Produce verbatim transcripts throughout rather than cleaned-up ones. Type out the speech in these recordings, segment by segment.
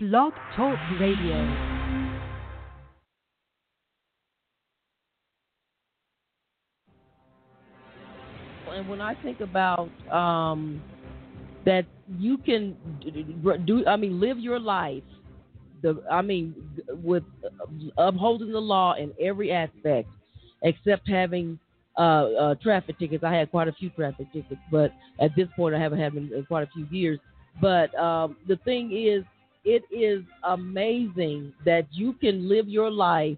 Blog Talk Radio. And when I think about um, that, you can do, I mean, live your life, the, I mean, with upholding the law in every aspect, except having uh, uh, traffic tickets. I had quite a few traffic tickets, but at this point, I haven't had them in quite a few years. But um, the thing is, it is amazing that you can live your life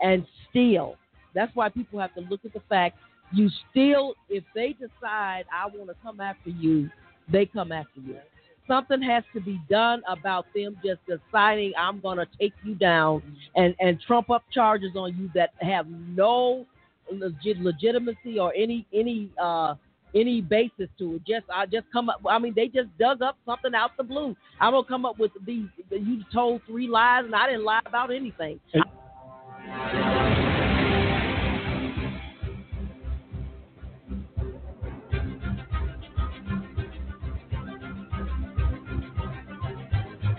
and still. That's why people have to look at the fact. You still, if they decide, I want to come after you, they come after you. Something has to be done about them just deciding, I'm going to take you down and, and trump up charges on you that have no legit, legitimacy or any any uh, any basis to it. Just I just come up. I mean, they just dug up something out the blue. I'm going to come up with these. You told three lies, and I didn't lie about anything. And- I-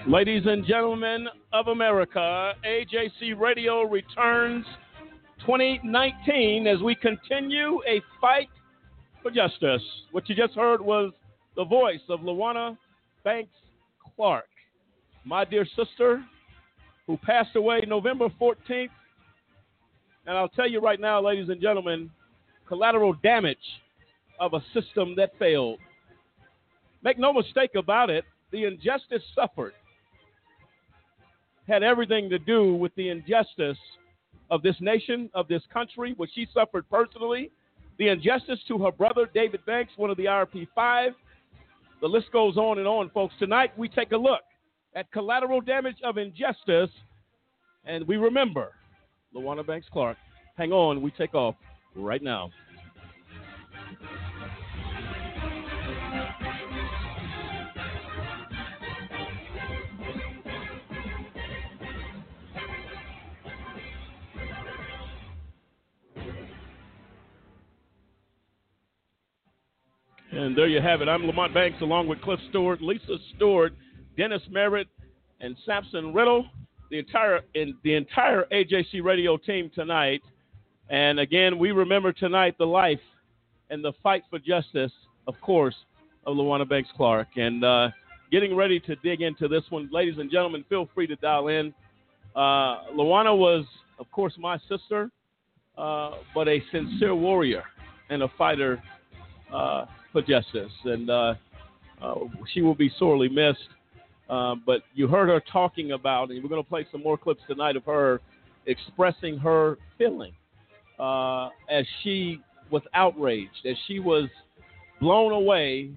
Ladies and gentlemen of America, A J C Radio returns twenty nineteen as we continue a fight for justice. What you just heard was the voice of Lawanna Banks-Clark, my dear sister, who passed away November fourteenth. And I'll tell you right now, ladies and gentlemen, collateral damage of a system that failed. Make no mistake about it, the injustice suffered had everything to do with the injustice of this nation, of this country, which she suffered personally, the injustice to her brother, David Banks, one of the I R P five. The list goes on and on, folks. Tonight, we take a look at collateral damage of injustice, and we remember Lawanna Banks-Clark. Hang on, we take off right now. And there you have it. I'm Lamont Banks, along with Cliff Stewart, Lisa Stewart, Dennis Merritt, and Samson Riddle, the entire in, the entire A J C Radio team tonight. And again, we remember tonight the life and the fight for justice, of course, of Lawanna Banks-Clark. And uh, getting ready to dig into this one, ladies and gentlemen, feel free to dial in. Uh, Lawanna was, of course, my sister, uh, but a sincere warrior and a fighter Uh, for justice, and uh, uh, she will be sorely missed. Uh, but you heard her talking about, and we're going to play some more clips tonight of her expressing her feeling uh, as she was outraged, as she was blown away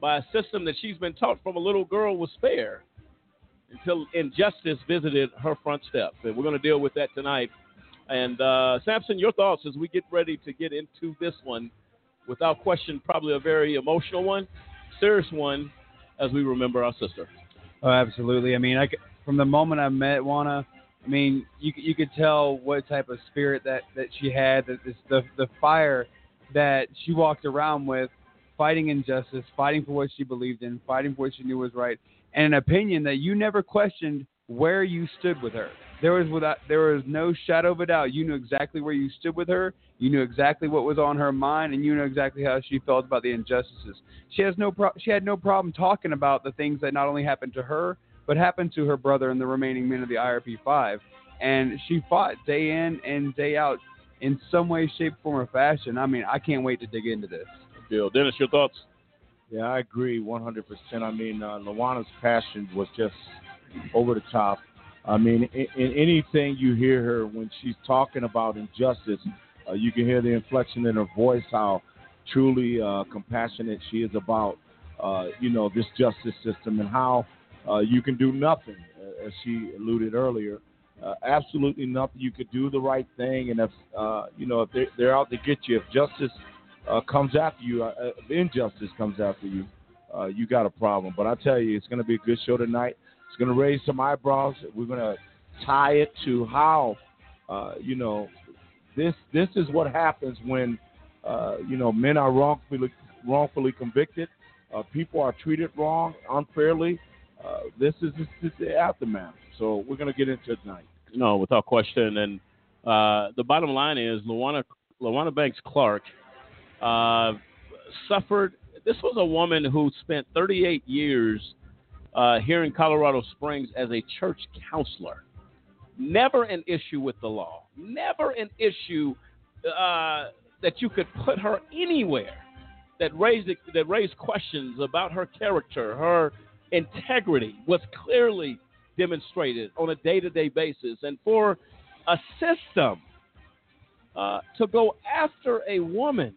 by a system that she's been taught from a little girl was fair until injustice visited her front step. And we're going to deal with that tonight. And uh, Samson, your thoughts as we get ready to get into this one. Without question, probably a very emotional one, serious one, as we remember our sister. Oh, absolutely. I mean, I, from the moment I met Lawanna, I mean, you you could tell what type of spirit that, that she had, that this, the the fire that she walked around with, fighting injustice, fighting for what she believed in, fighting for what she knew was right, and an opinion that you never questioned where you stood with her. There was without, there was no shadow of a doubt. You knew exactly where you stood with her. You knew exactly what was on her mind, and you knew exactly how she felt about the injustices. She has no pro- she had no problem talking about the things that not only happened to her, but happened to her brother and the remaining men of the I R P five. And she fought day in and day out in some way, shape, form, or fashion. I mean, I can't wait to dig into this. Bill, Dennis, your thoughts? Yeah, I agree one hundred percent. I mean, uh, Lawanna's passion was just over the top. I mean, in, in anything you hear her when she's talking about injustice, uh, you can hear the inflection in her voice, how truly uh, compassionate she is about, uh, you know, this justice system and how uh, you can do nothing, uh, as she alluded earlier. Uh, absolutely nothing. You could do the right thing. And if, uh, you know, if they're, they're out to get you, if justice uh, comes after you, uh, if injustice comes after you, uh, you got a problem. But I tell you, it's going to be a good show tonight. It's going to raise some eyebrows. We're going to tie it to how, uh, you know, this this is what happens when, uh, you know, men are wrongfully, wrongfully convicted. Uh, people are treated wrong, unfairly. uh, this is this, the aftermath. So we're going to get into it tonight. No, without question. And uh, the bottom line is Lawanna, Lawanna Banks-Clark uh, suffered. This was a woman who spent thirty-eight years uh, here in Colorado Springs as a church counselor. Never an issue with the law. Never an issue uh, that you could put her anywhere that raised that raised questions about her character. Her integrity was clearly demonstrated on a day-to-day basis. And for a system uh, to go after a woman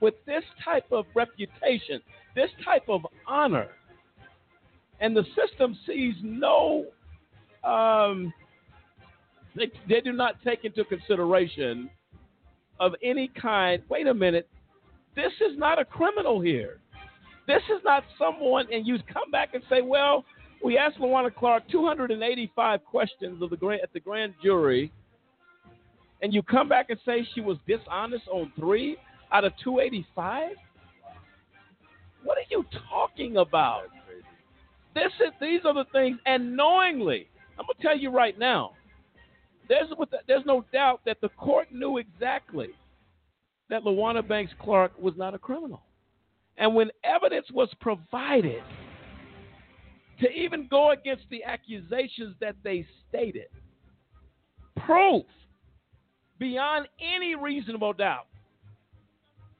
with this type of reputation, this type of honor, and the system sees no um, they, they do not take into consideration of any kind. Wait a minute. This is not a criminal here. This is not someone, and you come back and say, well, we asked Lawanna Clark two hundred eighty-five questions of the grand, at the grand jury, and you come back and say she was dishonest on three out of two hundred eighty-five? What are you talking about? This is, these are the things, and knowingly, I'm going to tell you right now, there's, there's no doubt that the court knew exactly that Lawanna Banks-Clark was not a criminal. And when evidence was provided to even go against the accusations that they stated, proof beyond any reasonable doubt,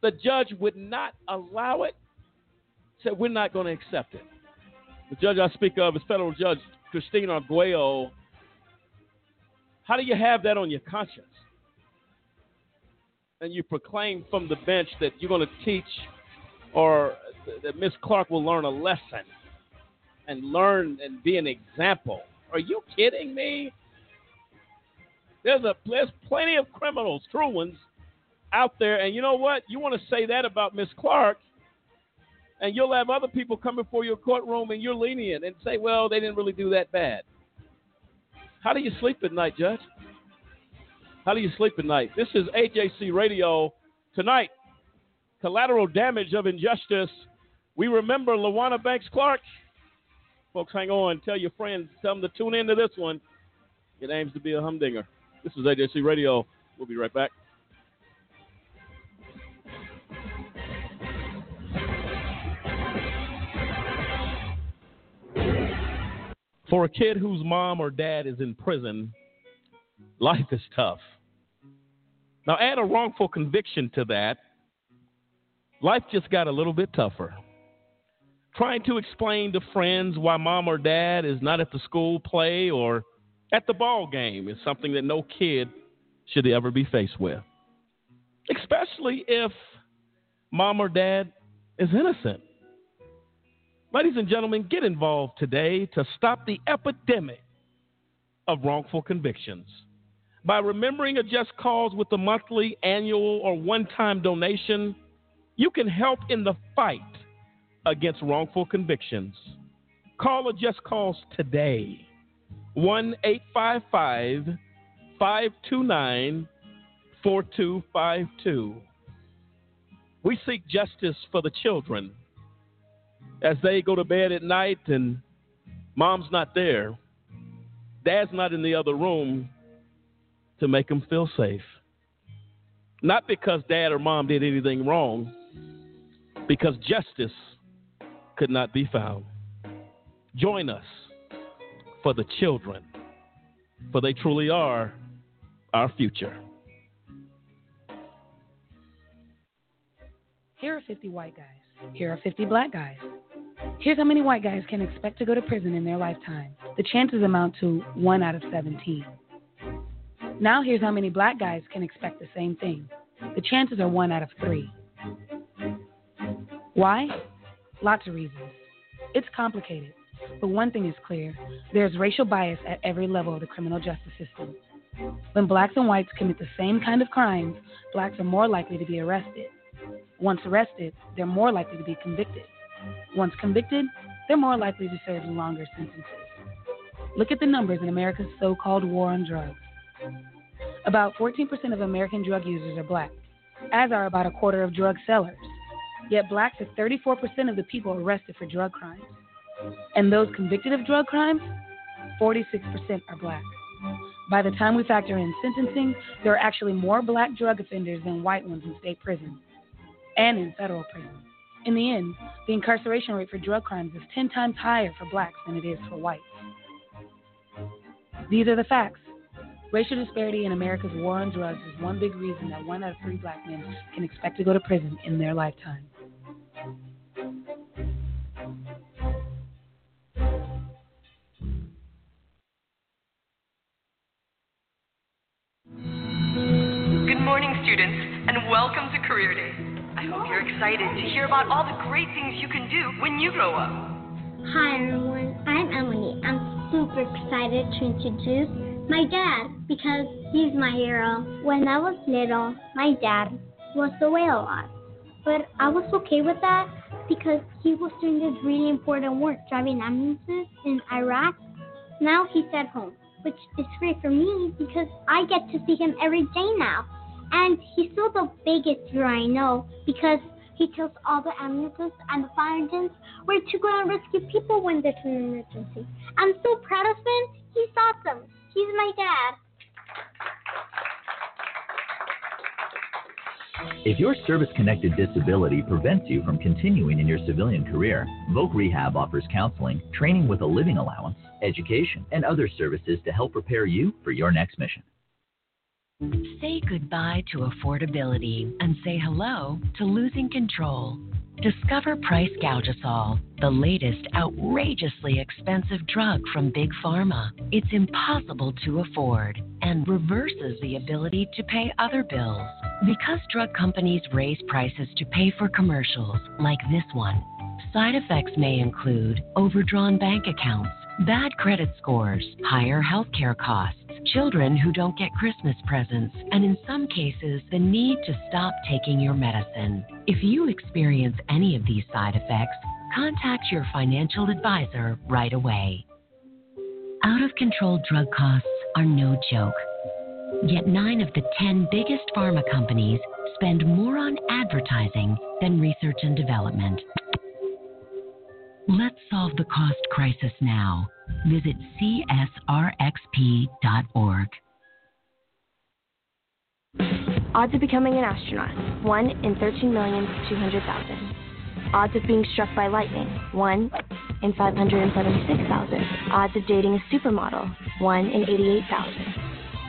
the judge would not allow it, said we're not going to accept it. The judge I speak of is federal judge Christina Arguello. How do you have that on your conscience? And you proclaim from the bench that you're going to teach or that Miz Clark will learn a lesson and learn and be an example. Are you kidding me? There's a there's plenty of criminals, true ones, out there. And you know what? You want to say that about Miz Clark, and you'll have other people come before your courtroom and you're lenient and say, well, they didn't really do that bad. How do you sleep at night, Judge? How do you sleep at night? This is A J C Radio tonight. Collateral damage of injustice. We remember Lawanna Banks-Clark. Folks, hang on. Tell your friends. Tell them to tune in to this one. It aims to be a humdinger. This is A J C Radio. We'll be right back. For a kid whose mom or dad is in prison, life is tough. Now add a wrongful conviction to that. Life just got a little bit tougher. Trying to explain to friends why mom or dad is not at the school play or at the ball game is something that no kid should ever be faced with, especially if mom or dad is innocent. Ladies and gentlemen, get involved today to stop the epidemic of wrongful convictions by remembering a just cause with a monthly, annual, or one-time donation. You can help in the fight against wrongful convictions. Call a Just Cause today, one eight five five, five two nine, four two five two. We seek justice for the children as they go to bed at night and mom's not there, dad's not in the other room to make them feel safe. Not because dad or mom did anything wrong, because justice could not be found. Join us for the children, for they truly are our future. Here are fifty white guys. Here are fifty black guys. Here's how many white guys can expect to go to prison in their lifetime. The chances amount to one out of seventeen. Now here's how many black guys can expect the same thing. The chances are one out of three. Why? Lots of reasons. It's complicated, but one thing is clear. There's racial bias at every level of the criminal justice system. When blacks and whites commit the same kind of crimes, blacks are more likely to be arrested. Once arrested, they're more likely to be convicted. Once convicted, they're more likely to serve longer sentences. Look at the numbers in America's so-called war on drugs. About fourteen percent of American drug users are black, as are about a quarter of drug sellers. Yet blacks are thirty-four percent of the people arrested for drug crimes. And those convicted of drug crimes, forty-six percent are black. By the time we factor in sentencing, there are actually more black drug offenders than white ones in state prison and in federal prison. In the end, the incarceration rate for drug crimes is ten times higher for blacks than it is for whites. These are the facts. Racial disparity in America's war on drugs is one big reason that one out of three black men can expect to go to prison in their lifetime. Good morning, students, and welcome to Career Day. I hope you're excited to hear about all the great things you can do when you grow up. Hi, everyone. I'm Emily. I'm super excited to introduce my dad because he's my hero. When I was little, my dad was away a lot. But I was okay with that because he was doing this really important work, driving ambulances in Iraq. Now he's at home, which is great for me because I get to see him every day now. And he's still the biggest hero I know because he tells all the ambulances and the fire engines where to go and rescue people when there's an emergency. I'm so proud of him. He's awesome. He's my dad. If your service-connected disability prevents you from continuing in your civilian career, Voc Rehab offers counseling, training with a living allowance, education, and other services to help prepare you for your next mission. Say goodbye to affordability and say hello to losing control. Discover Price Gougasol, the latest outrageously expensive drug from Big Pharma. It's impossible to afford and reverses the ability to pay other bills. Because drug companies raise prices to pay for commercials like this one, side effects may include overdrawn bank accounts, bad credit scores, higher healthcare costs, children who don't get Christmas presents, and in some cases, the need to stop taking your medicine. If you experience any of these side effects, contact your financial advisor right away. Out-of-control drug costs are no joke. Yet nine of the ten biggest pharma companies spend more on advertising than research and development. Let's solve the cost crisis now. Visit C S R X P dot org. Odds of becoming an astronaut, one in thirteen million two hundred thousand. Odds of being struck by lightning, one in five hundred seventy-six thousand. Odds of dating a supermodel, one in eighty-eight thousand.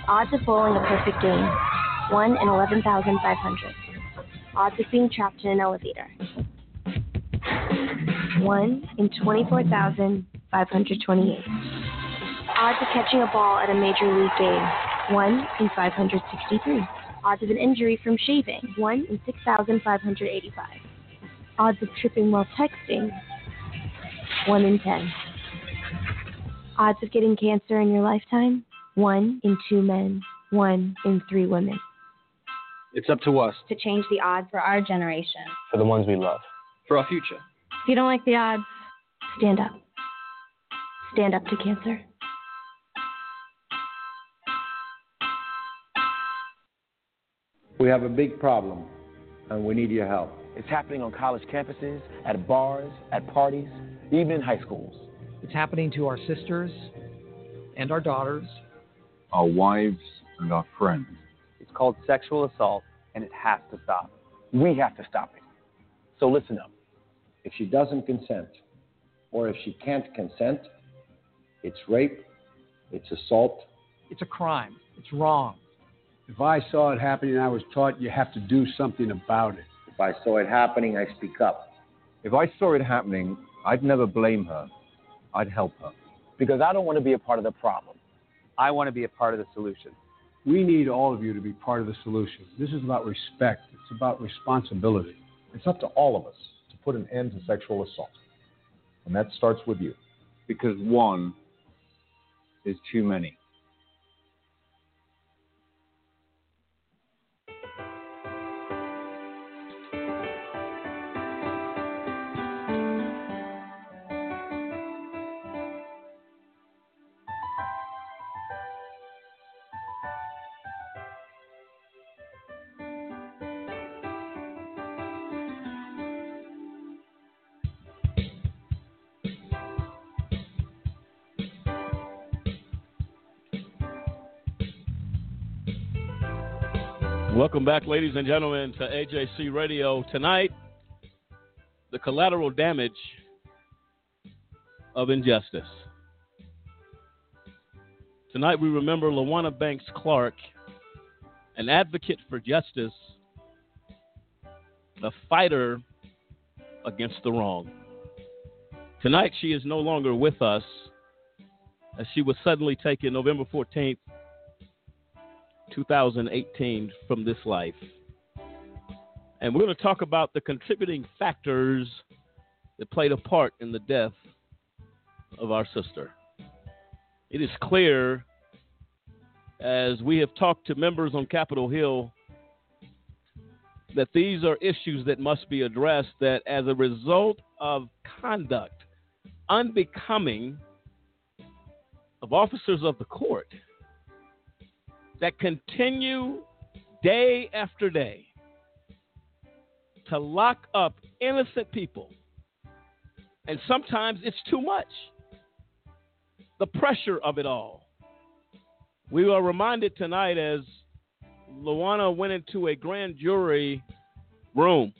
Odds of bowling a perfect game, one in eleven thousand five hundred. Odds of being trapped in an elevator, one in twenty-four thousand five hundred twenty-eight. Odds of catching a ball at a major league game, one in five hundred sixty-three. Odds of an injury from shaving, one in six thousand five hundred eighty-five. Odds of tripping while texting, one in ten. Odds of getting cancer in your lifetime, one in two men, one in three women. It's up to us to change the odds for our generation, for the ones we love, for our future. If you don't like the odds, stand up. Stand up to cancer. We have a big problem, and we need your help. It's happening on college campuses, at bars, at parties, even in high schools. It's happening to our sisters and our daughters, our wives and our friends. It's called sexual assault, and it has to stop. We have to stop it. So listen up. If she doesn't consent, or if she can't consent, it's rape, it's assault. It's a crime. It's wrong. If I saw it happening, I was taught you have to do something about it. If I saw it happening, I speak up. If I saw it happening, I'd never blame her. I'd help her. Because I don't want to be a part of the problem. I want to be a part of the solution. We need all of you to be part of the solution. This is about respect. It's about responsibility. It's up to all of us to put an end to sexual assault. And that starts with you. Because one is too many. Welcome back, ladies and gentlemen, to A J C Radio. Tonight, the collateral damage of injustice. Tonight, we remember Lawanna Banks-Clark, an advocate for justice, a fighter against the wrong. Tonight, she is no longer with us, as she was suddenly taken November fourteenth, twenty eighteen from this life. And we're going to talk about the contributing factors that played a part in the death of our sister. It is clear, as we have talked to members on Capitol Hill, that these are issues that must be addressed, that as a result of conduct unbecoming of officers of the court that continue day after day to lock up innocent people. And sometimes it's too much. The pressure of it all. We are reminded tonight as Lawanna went into a grand jury room.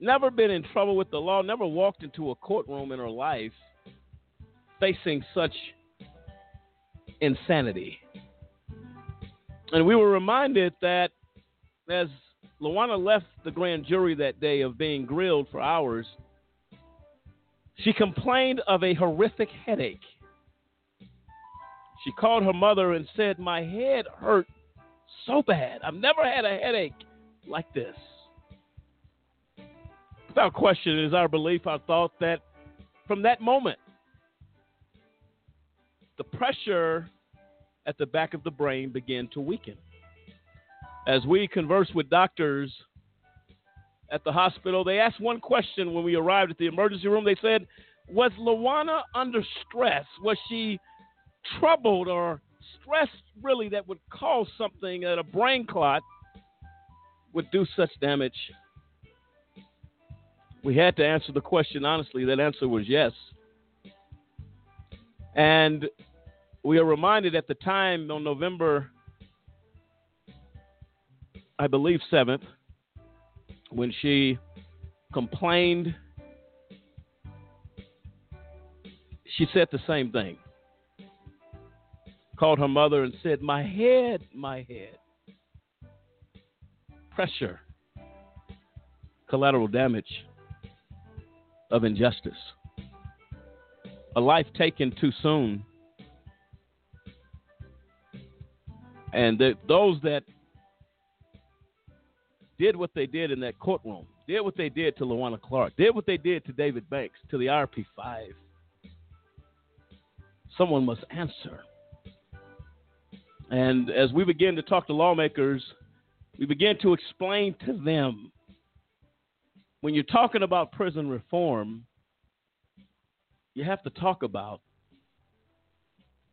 Never been in trouble with the law, never walked into a courtroom in her life facing such insanity. And we were reminded that as Lawanna left the grand jury that day of being grilled for hours, she complained of a horrific headache. She called her mother and said, "My head hurt so bad. I've never had a headache like this." Without question, it is our belief, our thought, that from that moment, the pressure at the back of the brain began to weaken. As we conversed with doctors at the hospital, they asked one question when we arrived at the emergency room. They said, was Lawanna under stress? Was she troubled or stressed really that would cause something, that a brain clot would do such damage? We had to answer the question honestly. That answer was yes. And we are reminded at the time on November, I believe, seventh, when she complained, she said the same thing. Called her mother and said, "My head, my head." Pressure, collateral damage of injustice. A life taken too soon. And the, those that did what they did in that courtroom, did what they did to Lawanna Clark, did what they did to David Banks, to the I R P five. Someone must answer. And as we begin to talk to lawmakers, we begin to explain to them, when you're talking about prison reform, you have to talk about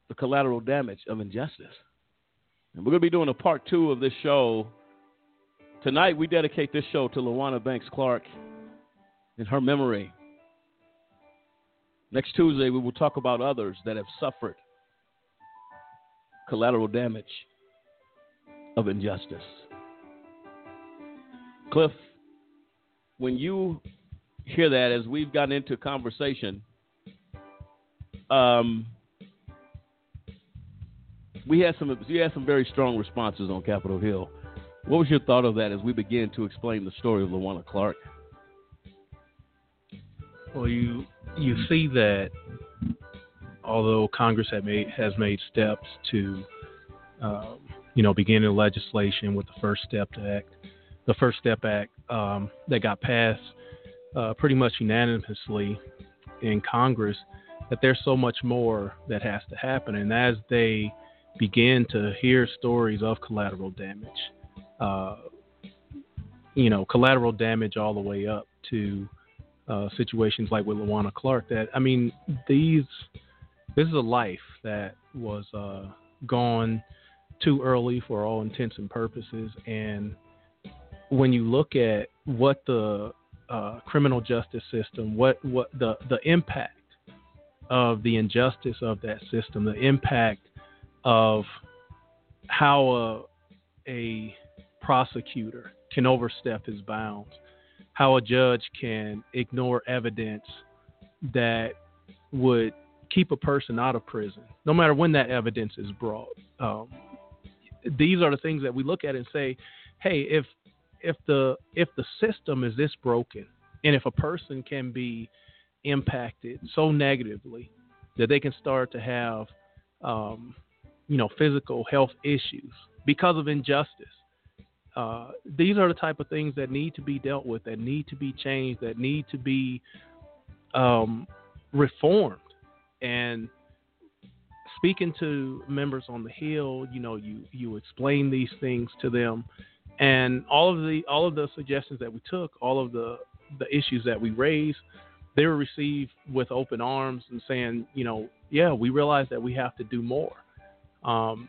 the collateral damage of injustice. And we're going to be doing a part two of this show. Tonight, we dedicate this show to Lawanna Banks-Clark in her memory. Next Tuesday, we will talk about others that have suffered collateral damage of injustice. Cliff, when you hear that, as we've gotten into conversation, Um, we had some you had some very strong responses on Capitol Hill. What was your thought of that as we began to explain the story of Lawanna Clark? Well, you you see that although Congress had made has made steps to um, you know begin in legislation with the First Step Act, the First Step Act um, that got passed uh, pretty much unanimously in Congress, that there's so much more that has to happen. And as they begin to hear stories of collateral damage, uh, you know, collateral damage all the way up to uh, situations like with Lawanna Clark, that, I mean, these, this is a life that was uh, gone too early for all intents and purposes. And when you look at what the uh, criminal justice system, what, what the, the impact of the injustice of that system, the impact of how a prosecutor can overstep his bounds, how a judge can ignore evidence that would keep a person out of prison, no matter when that evidence is brought. Um, these are the things that we look at and say, hey, if if the if the system is this broken, and if a person can be impacted so negatively that they can start to have, um, you know, physical health issues because of injustice, uh, these are the type of things that need to be dealt with, that need to be changed, that need to be um, reformed. And speaking to members on the Hill, you know, you, you explain these things to them, and all of the, all of the suggestions that we took, all of the, the issues that we raised, they were received with open arms and saying, you know, yeah, we realize that we have to do more. Um,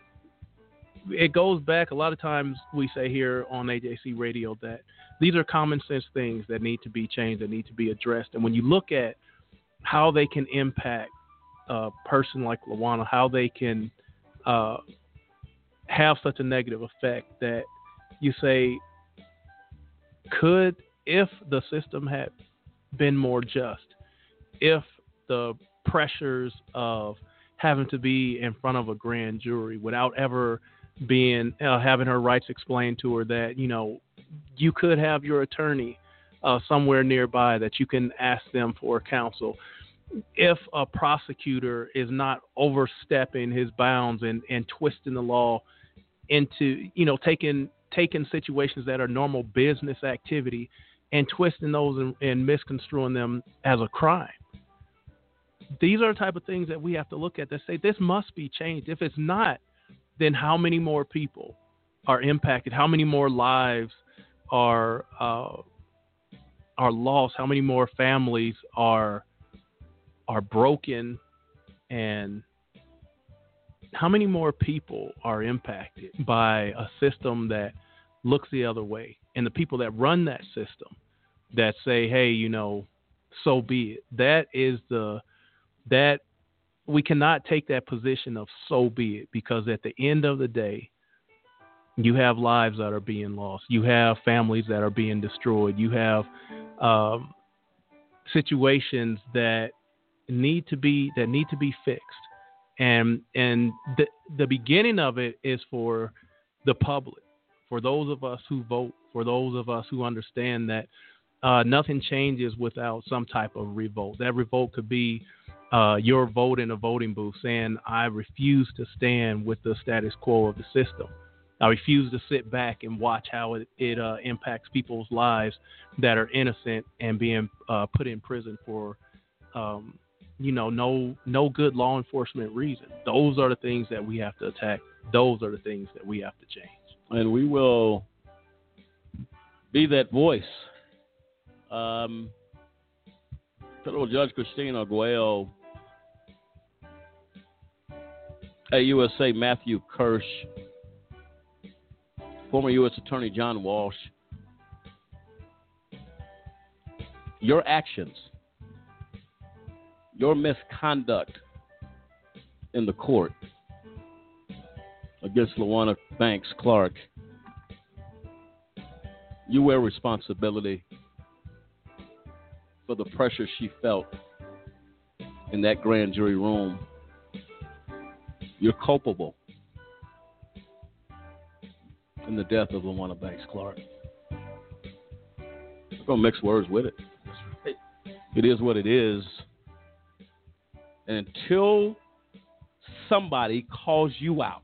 it goes back. A lot of times we say here on A J C Radio that these are common sense things that need to be changed, that need to be addressed. And when you look at how they can impact a person like Lawanna, how they can uh, have such a negative effect, that you say, could, if the system had been more just, if the pressures of having to be in front of a grand jury without ever being, uh, having her rights explained to her, that, you know, you could have your attorney uh, somewhere nearby that you can ask them for counsel. If a prosecutor is not overstepping his bounds and, and twisting the law into, you know, taking, taking situations that are normal business activity and twisting those and, and misconstruing them as a crime. These are the type of things that we have to look at that say this must be changed. If it's not, then how many more people are impacted? How many more lives are, uh, are lost? How many more families are, are broken, and how many more people are impacted by a system that looks the other way? And the people that run that system that say, hey, you know, so be it. That is the, that we cannot take that position of so be it, because at the end of the day, you have lives that are being lost. You have families that are being destroyed. You have um, situations that need to be, that need to be fixed. And and the the beginning of it is for the public, for those of us who vote, for those of us who understand that uh, nothing changes without some type of revolt. That revolt could be uh, your vote in a voting booth saying, I refuse to stand with the status quo of the system. I refuse to sit back and watch how it, it uh, impacts people's lives that are innocent and being uh, put in prison for um you know, no, no good law enforcement reason. Those are the things that we have to attack. Those are the things that we have to change. And we will be that voice. Um, Federal Judge Christina Arguello, A U S A Matthew Kirsch, former U S Attorney John Walsh, your actions, your misconduct in the court against Lawanna Banks-Clark, you wear responsibility for the pressure she felt in that grand jury room. You're culpable in the death of Lawanna Banks-Clark. I'm going to mix words with it. It is what it is. And until somebody calls you out,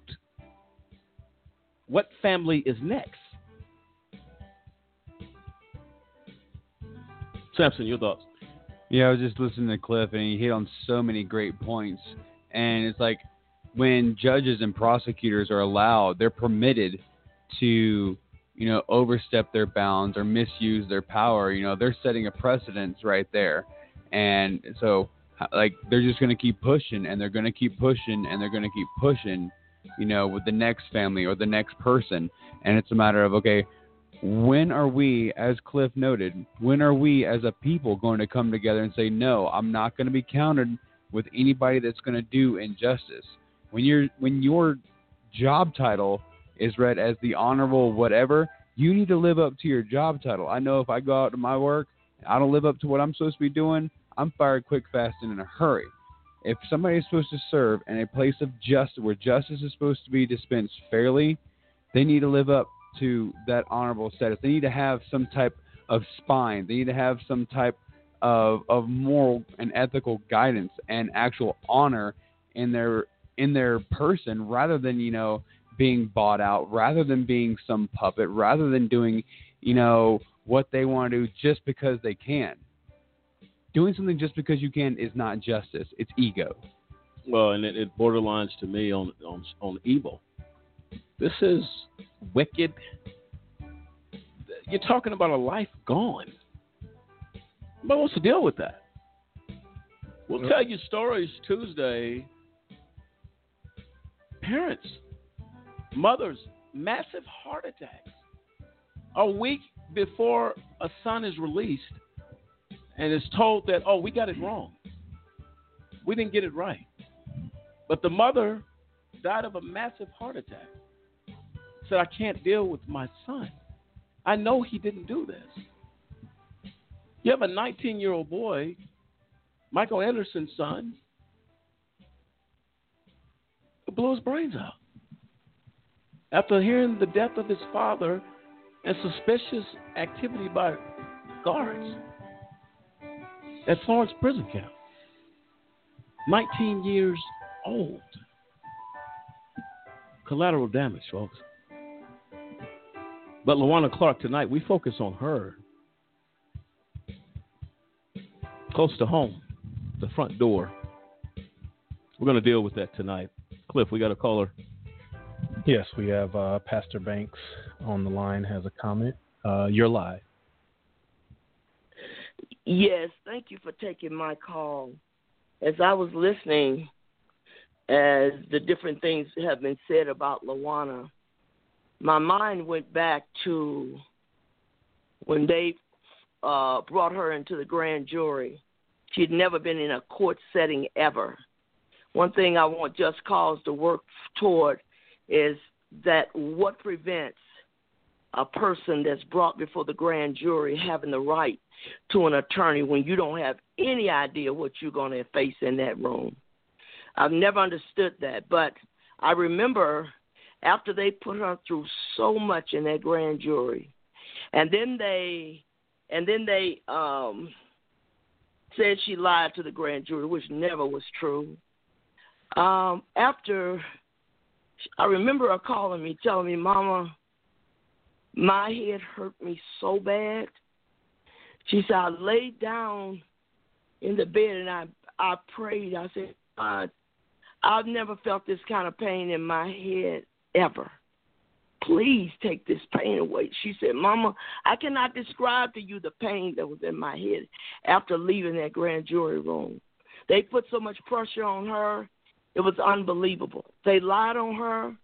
what family is next? Samson, your thoughts? Yeah, I was just listening to Cliff, and he hit on so many great points. And it's like when judges and prosecutors are allowed, they're permitted to, you know, overstep their bounds or misuse their power. You know, they're setting a precedence right there. And so, like, they're just going to keep pushing, and they're going to keep pushing, and they're going to keep pushing, you know, with the next family or the next person. And it's a matter of, okay, when are we, as Cliff noted, when are we as a people going to come together and say, no, I'm not going to be counted with anybody that's going to do injustice? When you're, when your job title is read as the honorable whatever, you need to live up to your job title. I know if I go out to my work, I don't live up to what I'm supposed to be doing, I'm fired quick, fast, and in a hurry. If somebody is supposed to serve in a place of justice, where justice is supposed to be dispensed fairly, they need to live up to that honorable status. They need to have some type of spine. They need to have some type of of moral and ethical guidance and actual honor in their in their person, rather than, you know, being bought out, rather than being some puppet, rather than doing, you know, what they want to do just because they can. Doing something just because you can is not justice. It's ego. Well, and it, it borderlines to me on, on on evil. This is wicked. You're talking about a life gone. Nobody wants to deal with that. We'll yep. tell you stories Tuesday. Parents, mothers, massive heart attacks. A week before a son is released and is told that, oh, we got it wrong. We didn't get it right. But the mother died of a massive heart attack. Said, I can't deal with my son. I know he didn't do this. You have a nineteen-year-old boy, Michael Anderson's son, who blew his brains out after hearing the death of his father and suspicious activity by guards at Florence Prison Camp. nineteen years old. Collateral damage, folks. But Lawanna Clark tonight, we focus on her. Close to home, the front door. We're going to deal with that tonight. Cliff, we got a caller. Yes, we have uh, Pastor Banks on the line, has a comment. Uh, you're live. Yes, thank you for taking my call. As I was listening, as the different things have been said about Lawanna, my mind went back to when they uh, brought her into the grand jury. She had never been in a court setting ever. One thing I want Just Cause to work toward is that what prevents a person that's brought before the grand jury having the right to an attorney when you don't have any idea what you're going to face in that room. I've never understood that, but I remember after they put her through so much in that grand jury, and then they and then they um, said she lied to the grand jury, which never was true. Um, after, I remember her calling me, telling me, Mama, my head hurt me so bad. She said, I laid down in the bed and I, I prayed. I said, God, I've never felt this kind of pain in my head ever. Please take this pain away. She said, Mama, I cannot describe to you the pain that was in my head after leaving that grand jury room. They put so much pressure on her. It was unbelievable. They lied on her.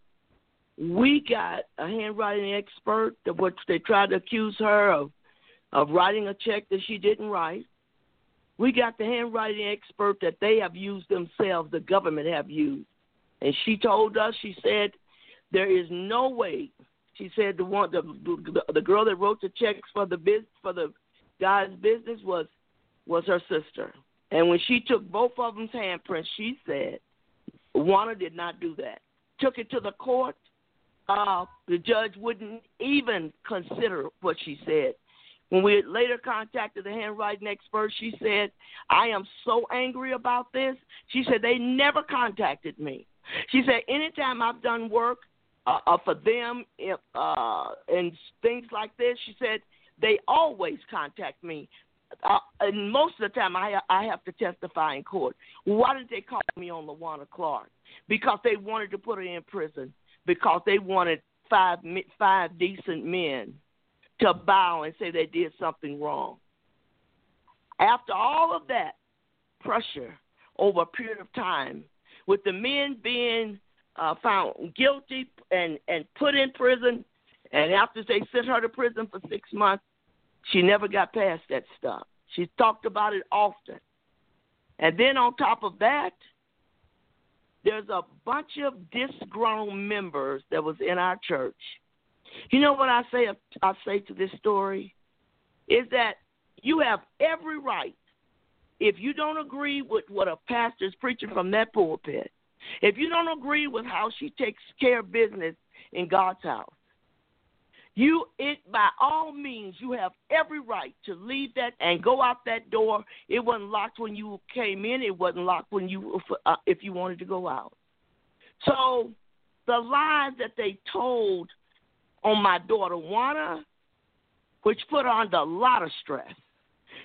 We got a handwriting expert that what they tried to accuse her of, of writing a check that she didn't write. We got the handwriting expert that they have used themselves, the government have used. And she told us, she said, there is no way. She said the one, the, the, the girl that wrote the checks for the biz, for the guy's business was was her sister. And when she took both of them's handprints, she said, Juana did not do that. Took it to the court. Uh, the judge wouldn't even consider what she said. When we later contacted the handwriting expert, she said, I am so angry about this. She said, they never contacted me. She said, anytime I've done work uh, uh, for them if, uh, and things like this, she said, they always contact me. Uh, and most of the time, I, I have to testify in court. Why did they call me on Lawanna Clark? Because they wanted to put her in prison, because they wanted five five decent men to bow and say they did something wrong. After all of that pressure over a period of time, with the men being uh, found guilty and, and put in prison, and after they sent her to prison for six months, she never got past that stuff. She talked about it often. And then on top of that, there's a bunch of disgruntled members that was in our church. You know what I say, I say to this story? Is that you have every right, if you don't agree with what a pastor is preaching from that pulpit, if you don't agree with how she takes care of business in God's house, you, it by all means, you have every right to leave that and go out that door. It wasn't locked when you came in. It wasn't locked when you, uh, if you wanted to go out. So the lies that they told on my daughter, Lawanna, which put her under a lot of stress.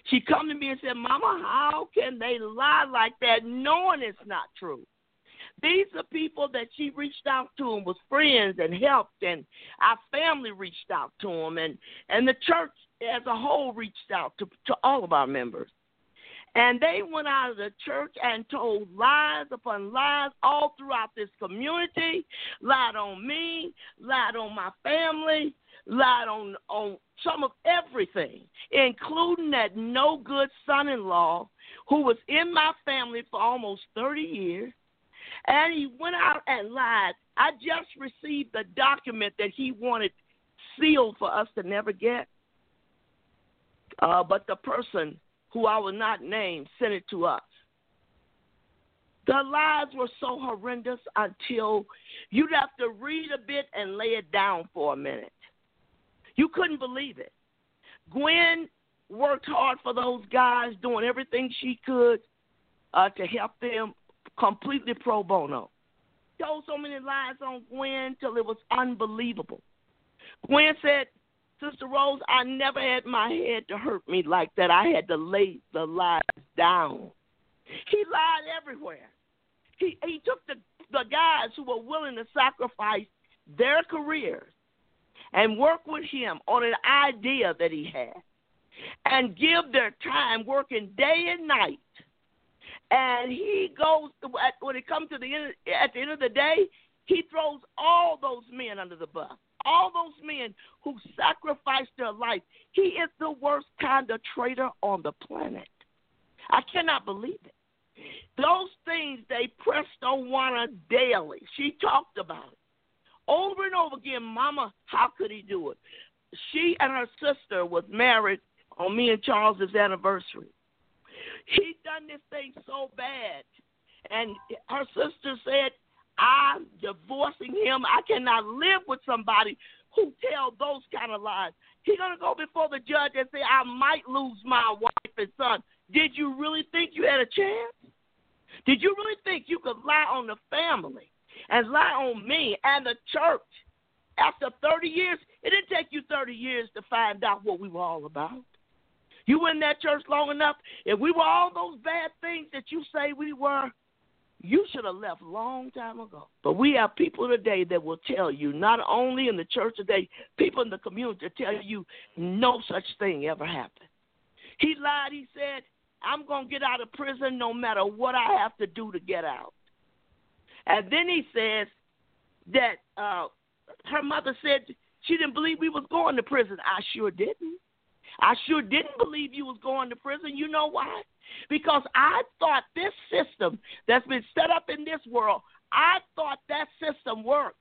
She come to me and said, Mama, how can they lie like that knowing it's not true? These are people that she reached out to and was friends and helped, and our family reached out to them, and, and the church as a whole reached out to, to all of our members. And they went out of the church and told lies upon lies all throughout this community, lied on me, lied on my family, lied on, on some of everything, including that no-good son-in-law who was in my family for almost thirty years. And he went out and lied. I just received the document that he wanted sealed for us to never get. Uh, but the person who I will not name sent it to us. The lies were so horrendous until you'd have to read a bit and lay it down for a minute. You couldn't believe it. Gwen worked hard for those guys, doing everything she could uh, to help them. Completely pro bono. Told so many lies on Gwen till it was unbelievable. Gwen said, Sister Rose, I never had my head to hurt me like that. I had to lay the lies down. He lied everywhere. He he took the, the guys who were willing to sacrifice their careers and work with him on an idea that he had and give their time working day and night. And he goes, when it comes to the end, at the end of the day, he throws all those men under the bus, all those men who sacrificed their life. He is the worst kind of traitor on the planet. I cannot believe it. Those things they pressed on Lawanna daily. She talked about it over and over again. Mama, how could he do it? She and her sister was married on me and Charles's anniversary. He done this thing so bad. And her sister said, I'm divorcing him. I cannot live with somebody who tells those kind of lies. He's going to go before the judge and say, I might lose my wife and son. Did you really think you had a chance? Did you really think you could lie on the family and lie on me and the church? After thirty years, it didn't take you thirty years to find out what we were all about. You were in that church long enough. If we were all those bad things that you say we were, you should have left a long time ago. But we have people today that will tell you, not only in the church today, people in the community tell you no such thing ever happened. He lied. He said, I'm going to get out of prison no matter what I have to do to get out. And then he says that uh, her mother said she didn't believe we was going to prison. I sure didn't. I sure didn't believe you was going to prison. You know why? Because I thought this system that's been set up in this world, I thought that system worked.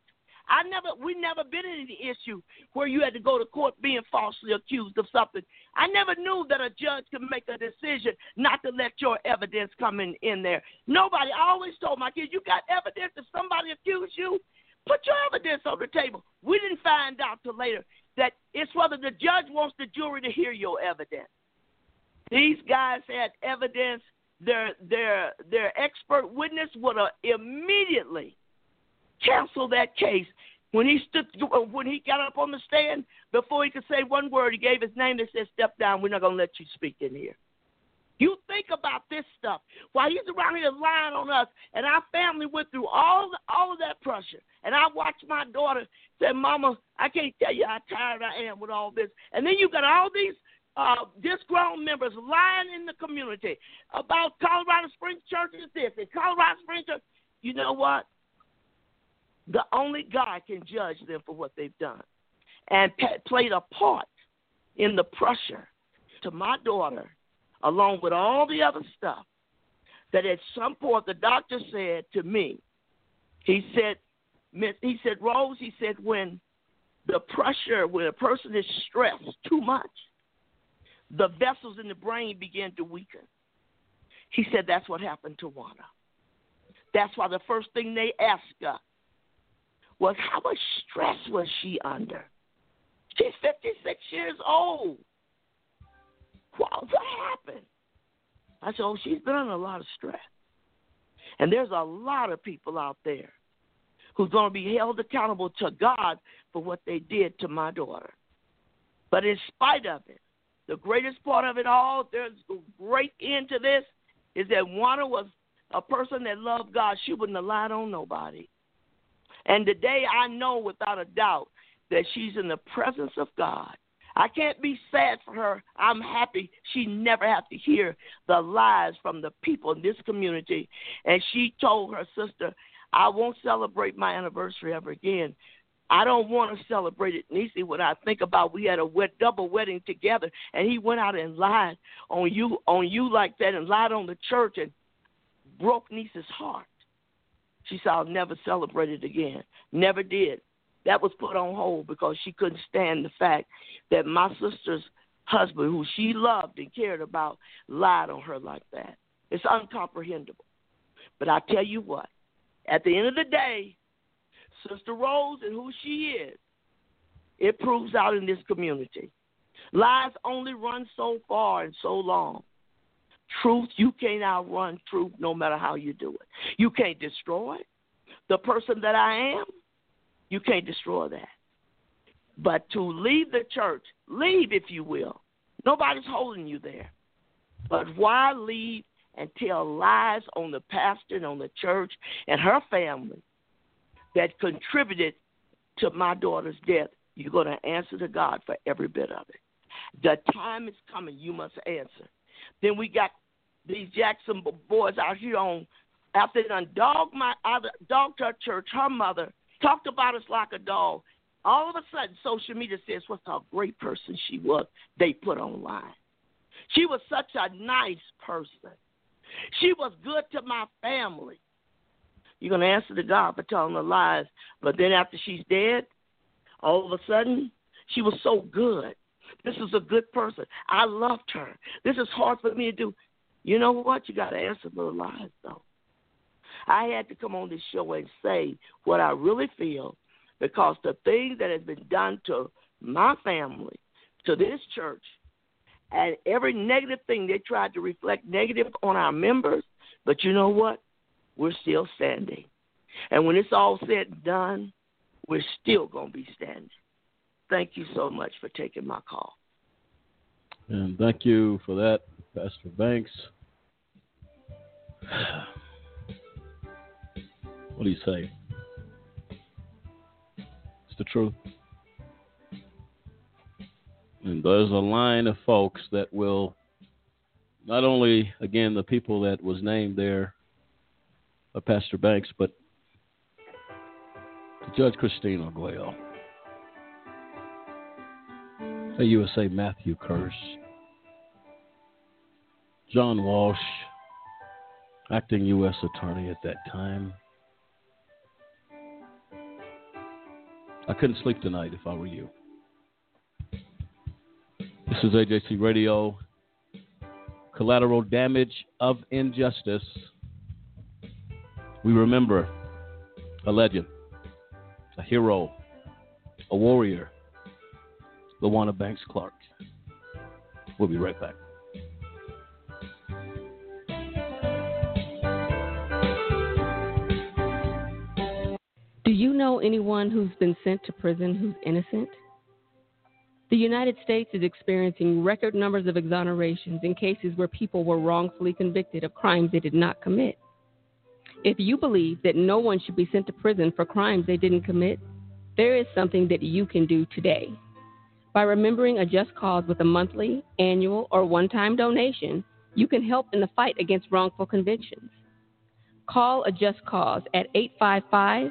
I never, we never been in any issue where you had to go to court being falsely accused of something. I never knew that a judge could make a decision not to let your evidence come in, in there. Nobody, I always told my kids, you got evidence if somebody accused you, put your evidence on the table. We didn't find out till later that it's whether the judge wants the jury to hear your evidence. These guys had evidence. Their their their expert witness would have immediately canceled that case when he stood when he got up on the stand. Before he could say one word, he gave his name. They said, "Step down. We're not going to let you speak in here." You think about this stuff. While he's around here lying on us, and our family went through all the, all of that pressure. And I watched my daughter say, Mama, I can't tell you how tired I am with all this. And then you got all these uh, disgruntled members lying in the community about Colorado Springs Church is this and Colorado Springs Church. You know what? The only God can judge them for what they've done and pe- played a part in the pressure to my daughter, along with all the other stuff, that at some point the doctor said to me, He said, he said, Rose, he said, when the pressure, when a person is stressed too much, the vessels in the brain begin to weaken. He said that's what happened to Juana. That's why the first thing they asked her was, how much stress was she under? She's fifty-six years old. What, what happened? I said, oh, she's been under a lot of stress. And there's a lot of people out there who's going to be held accountable to God for what they did to my daughter. But in spite of it, the greatest part of it all, there's a great end to this, is that Juana was a person that loved God. She wouldn't have lied on nobody. And today I know without a doubt that she's in the presence of God. I can't be sad for her. I'm happy she never had to hear the lies from the people in this community. And she told her sister, I won't celebrate my anniversary ever again. I don't want to celebrate it, Niecy, when I think about we had a wet, double wedding together, and he went out and lied on you on you like that and lied on the church and broke Niecy's heart. She said, I'll never celebrate it again. Never did. That was put on hold because she couldn't stand the fact that my sister's husband, who she loved and cared about, lied on her like that. It's incomprehensible. But I tell you what, at the end of the day, Sister Rose and who she is, it proves out in this community. Lies only run so far and so long. Truth, you can't outrun truth no matter how you do it. You can't destroy it. The person that I am, you can't destroy that. But to leave the church, leave if you will. Nobody's holding you there. But why leave and tell lies on the pastor and on the church and her family that contributed to my daughter's death? You're going to answer to God for every bit of it. The time is coming. You must answer. Then we got these Jackson boys out here on, after they done dogged, my, dogged her church, her mother, talked about us like a dog. All of a sudden, social media says what a great person she was, they put online. She was such a nice person. She was good to my family. You're going to answer to God for telling her lies. But then after she's dead, all of a sudden, she was so good. This is a good person. I loved her. This is hard for me to do. You know what? You got to answer for the lies, though. I had to come on this show and say what I really feel, because the thing that has been done to my family, to this church, and every negative thing they tried to reflect negative on our members, but you know what? We're still standing. And when it's all said and done, we're still going to be standing. Thank you so much for taking my call. And thank you for that, Pastor Banks. What do you say? It's the truth. And there's a line of folks that will, not only, again, the people that was named there, Pastor Banks, but Judge Christina Arguello. Say you would say Matthew Kirsch, John Walsh, acting U S attorney at that time. I couldn't sleep tonight if I were you. This is A J C Radio. Collateral damage of injustice. We remember a legend, a hero, a warrior, Lawanna Banks-Clark. We'll be right back. Do you know anyone who's been sent to prison who's innocent? The United States is experiencing record numbers of exonerations in cases where people were wrongfully convicted of crimes they did not commit. If you believe that no one should be sent to prison for crimes they didn't commit, there is something that you can do today. By remembering a Just Cause with a monthly, annual, or one-time donation, you can help in the fight against wrongful convictions. Call a Just Cause at eight five five,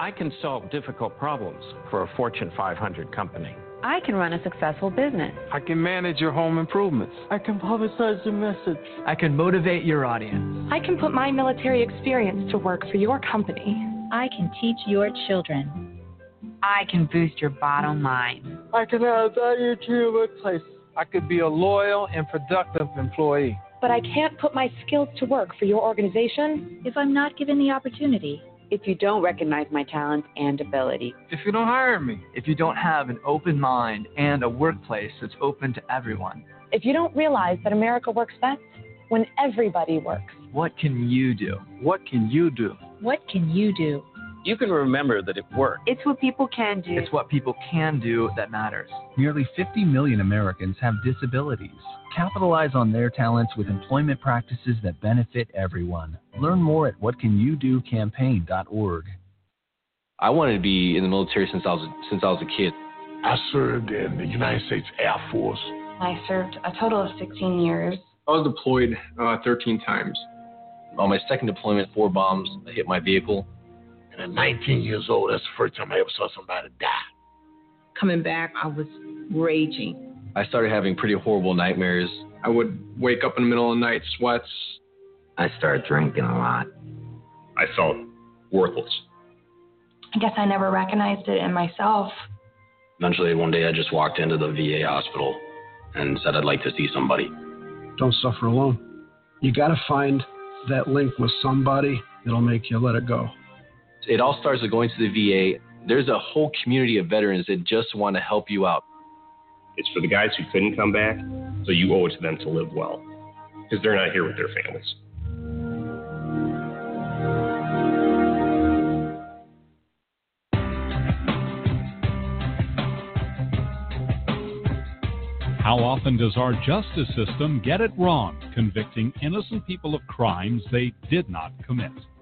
I can solve difficult problems for a Fortune five hundred company. I can run a successful business. I can manage your home improvements. I can publicize your message. I can motivate your audience. I can put my military experience to work for your company. I can teach your children. I can boost your bottom line. I can add value to your workplace. I could be a loyal and productive employee. But I can't put my skills to work for your organization if I'm not given the opportunity. If you don't recognize my talents and ability. If you don't hire me. If you don't have an open mind and a workplace that's open to everyone. If you don't realize that America works best when everybody works. What can you do? What can you do? What can you do? You can remember that it works. It's what people can do. It's what people can do that matters. Nearly fifty million Americans have disabilities. Capitalize on their talents with employment practices that benefit everyone. Learn more at what can you do campaign dot org. I wanted to be in the military since I was since I was a kid. I served in the United States Air Force. I served a total of sixteen years. I was deployed uh, thirteen times. On my second deployment, four bombs hit my vehicle. And at nineteen years old, that's the first time I ever saw somebody die. Coming back, I was raging. I started having pretty horrible nightmares. I would wake up in the middle of the night, sweats. I started drinking a lot. I felt worthless. I guess I never recognized it in myself. Eventually, one day I just walked into the V A hospital and said I'd like to see somebody. Don't suffer alone. You got to find that link with somebody that'll make you let it go. It all starts with going to the V A. There's a whole community of veterans that just want to help you out. It's for the guys who couldn't come back, so you owe it to them to live well, because they're not here with their families. How often does our justice system get it wrong, convicting innocent people of crimes they did not commit?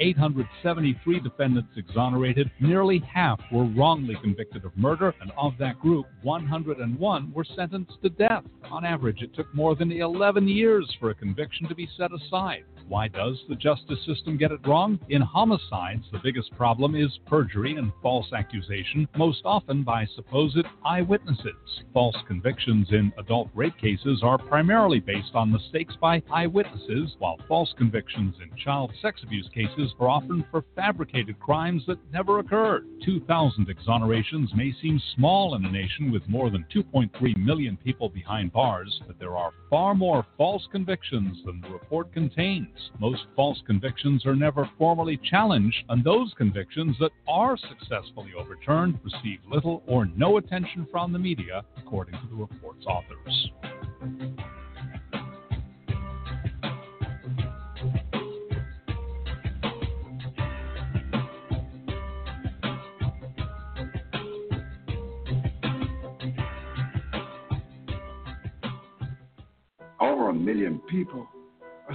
eight hundred seventy-three defendants exonerated, nearly half were wrongly convicted of murder, and of that group, one hundred one were sentenced to death. On average, it took more than eleven years for a conviction to be set aside. Why does the justice system get it wrong? In homicides, the biggest problem is perjury and false accusation, most often by supposed eyewitnesses. False convictions in adult rape cases are primarily based on mistakes by eyewitnesses, while false convictions in child sex abuse cases are often for fabricated crimes that never occurred. two thousand exonerations may seem small in a nation with more than two point three million people behind bars, but there are far more false convictions than the report contains. Most false convictions are never formally challenged, and those convictions that are successfully overturned receive little or no attention from the media, according to the report's authors. Over a million people are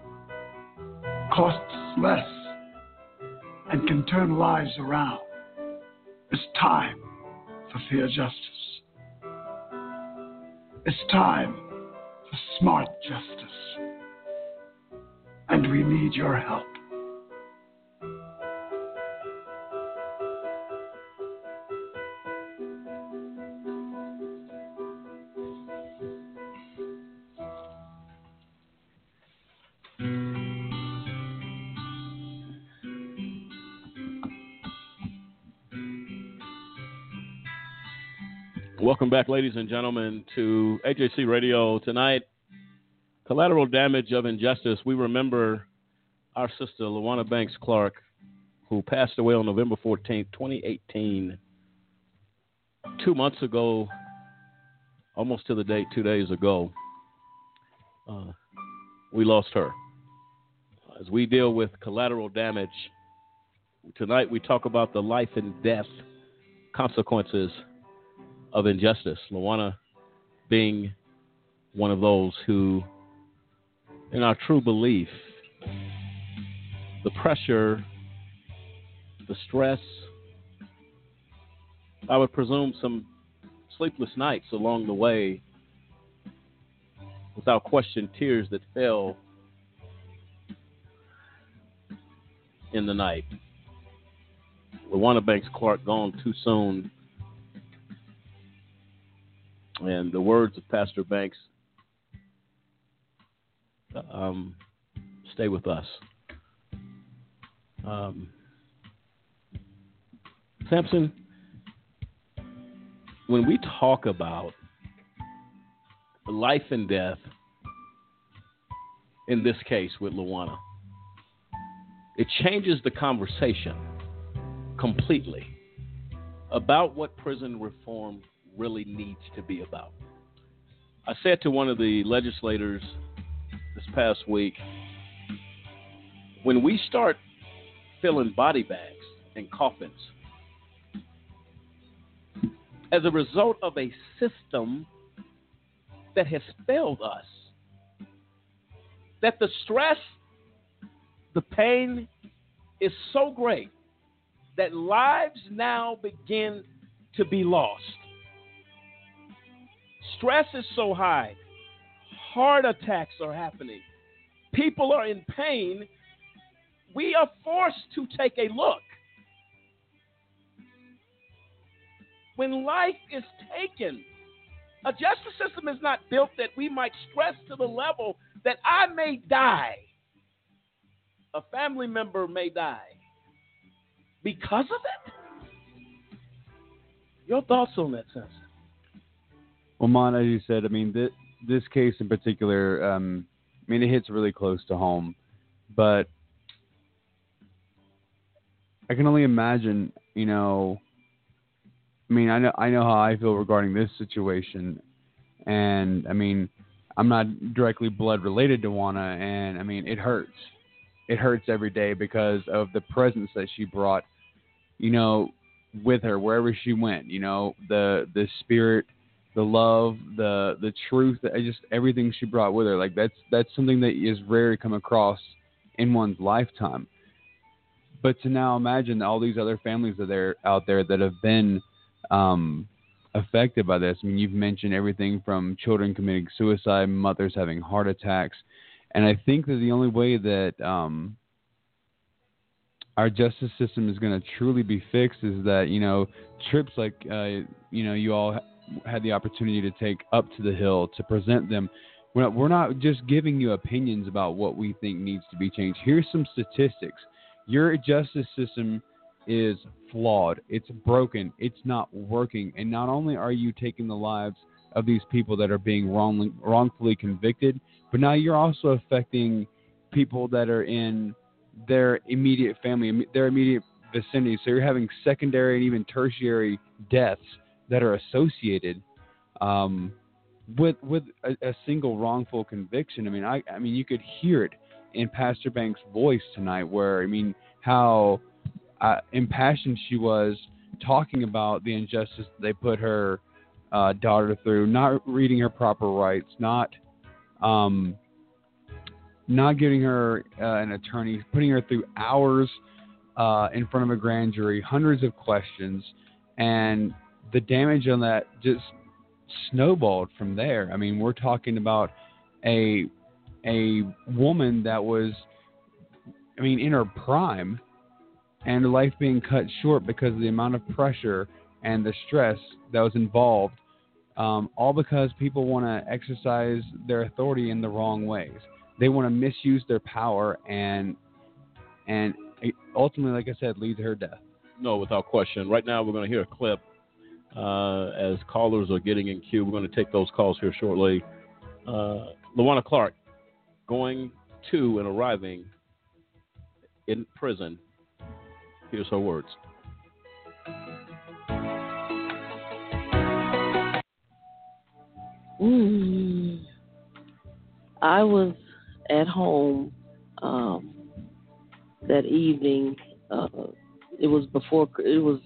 costs less and can turn lives around. It's time for fair justice. It's time for smart justice. And we need your help. Welcome back, ladies and gentlemen, to A J C Radio. Tonight, collateral damage of injustice. We remember our sister, Lawanna Banks-Clark, who passed away on November fourteenth, twenty eighteen. Two months ago, almost to the date, two days ago, uh, we lost her. As we deal with collateral damage, tonight we talk about the life and death consequences of injustice. Lawanna being one of those who, in our true belief, the pressure, the stress, I would presume some sleepless nights along the way, without question, tears that fell in the night. Lawanna Banks-Clark gone too soon. And the words of Pastor Banks um, stay with us. Um, Samson, when we talk about life and death, in this case with Lawanna, it changes the conversation completely about what prison reform really needs to be about. I said to one of the legislators this past week, when we start filling body bags and coffins as a result of a system that has failed us, that the stress, the pain is so great that lives now begin to be lost. Stress is so high. Heart attacks are happening. People are in pain. We are forced to take a look. When life is taken, a justice system is not built that we might stress to the level that I may die. A family member may die because of it? Your thoughts on that, Samson? Well, Mon, as you said, I mean, th- this case in particular, um, I mean, it hits really close to home. But I can only imagine, you know, I mean, I know, I know how I feel regarding this situation. And, I mean, I'm not directly blood-related to Lawanna, and, I mean, it hurts. It hurts every day because of the presence that she brought, you know, with her wherever she went. You know, the the spirit, the love, the the truth, just everything she brought with her. Like that's that's something that is rare to come across in one's lifetime. But to now imagine all these other families that are out there that have been um, affected by this. I mean, you've mentioned everything from children committing suicide, mothers having heart attacks. And I think that the only way that um, our justice system is going to truly be fixed is that, you know, trips like, uh, you know, you all had the opportunity to take up to the Hill to present them. We're not, we're not just giving you opinions about what we think needs to be changed. Here's some statistics. Your justice system is flawed. It's broken. It's not working. And not only are you taking the lives of these people that are being wrongly, wrongfully convicted, but now you're also affecting people that are in their immediate family, their immediate vicinity. So you're having secondary and even tertiary deaths that are associated um, with with a, a single wrongful conviction. I mean, I, I mean, you could hear it in Pastor Banks' voice tonight, where I mean, how uh, impassioned she was talking about the injustice they put her uh, daughter through, not reading her proper rights, not. Um, not getting her uh, an attorney, putting her through hours uh, in front of a grand jury, hundreds of questions, and the damage on that just snowballed from there. I mean, we're talking about a a woman that was, I mean, in her prime, and her life being cut short because of the amount of pressure and the stress that was involved. Um, all because people want to exercise their authority in the wrong ways. They want to misuse their power and and ultimately, like I said, lead to her death. No, without question. Right now, we're going to hear a clip uh, as callers are getting in queue. We're going to take those calls here shortly. Uh, Lawanna Clark, going to and arriving in prison. Here's her words. Mm. I was at home um, that evening. Uh, it was before, it was,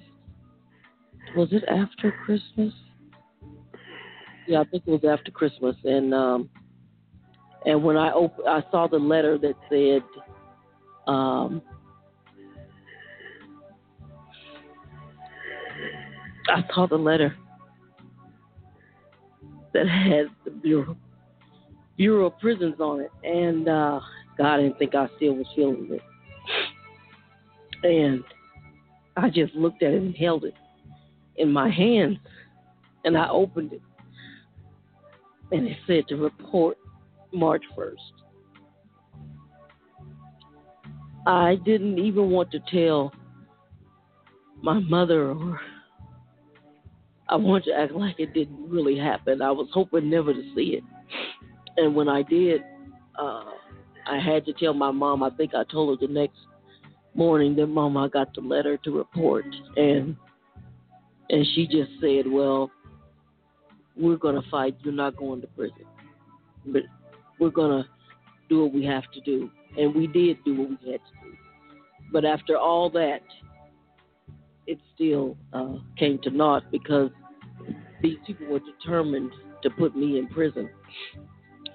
was it after Christmas? Yeah, I think it was after Christmas. And um, and when I op- I saw the letter that said, um, I saw the letter that had the Bureau, Bureau of Prisons on it. And uh, God, I didn't think I still was feeling it. And I just looked at it and held it in my hands. And I opened it. And it said to report March first. I didn't even want to tell my mother, or I wanted to act like it didn't really happen. I was hoping never to see it. And when I did, uh, I had to tell my mom. I think I told her the next morning that, Mom, I got the letter to report. And and she just said, well, we're going to fight. You're not going to prison. But we're going to do what we have to do. And we did do what we had to do. But after all that, it still uh, came to naught because these people were determined to put me in prison.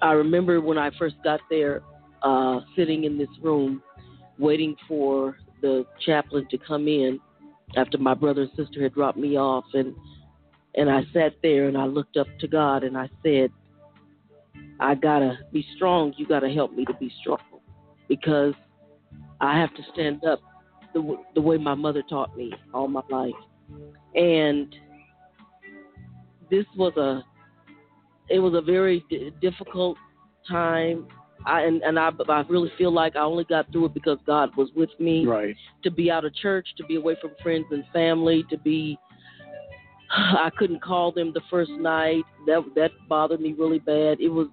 I remember when I first got there, uh, sitting in this room, waiting for the chaplain to come in after my brother and sister had dropped me off. And, and I sat there and I looked up to God and I said, I gotta be strong. You gotta help me to be strong because I have to stand up The, w- the way my mother taught me all my life. And this was a, it was a very d- difficult time. I, and, and I, I really feel like I only got through it because God was with me. Right. To be out of church, to be away from friends and family, to be, I couldn't call them the first night. That, that bothered me really bad. It was,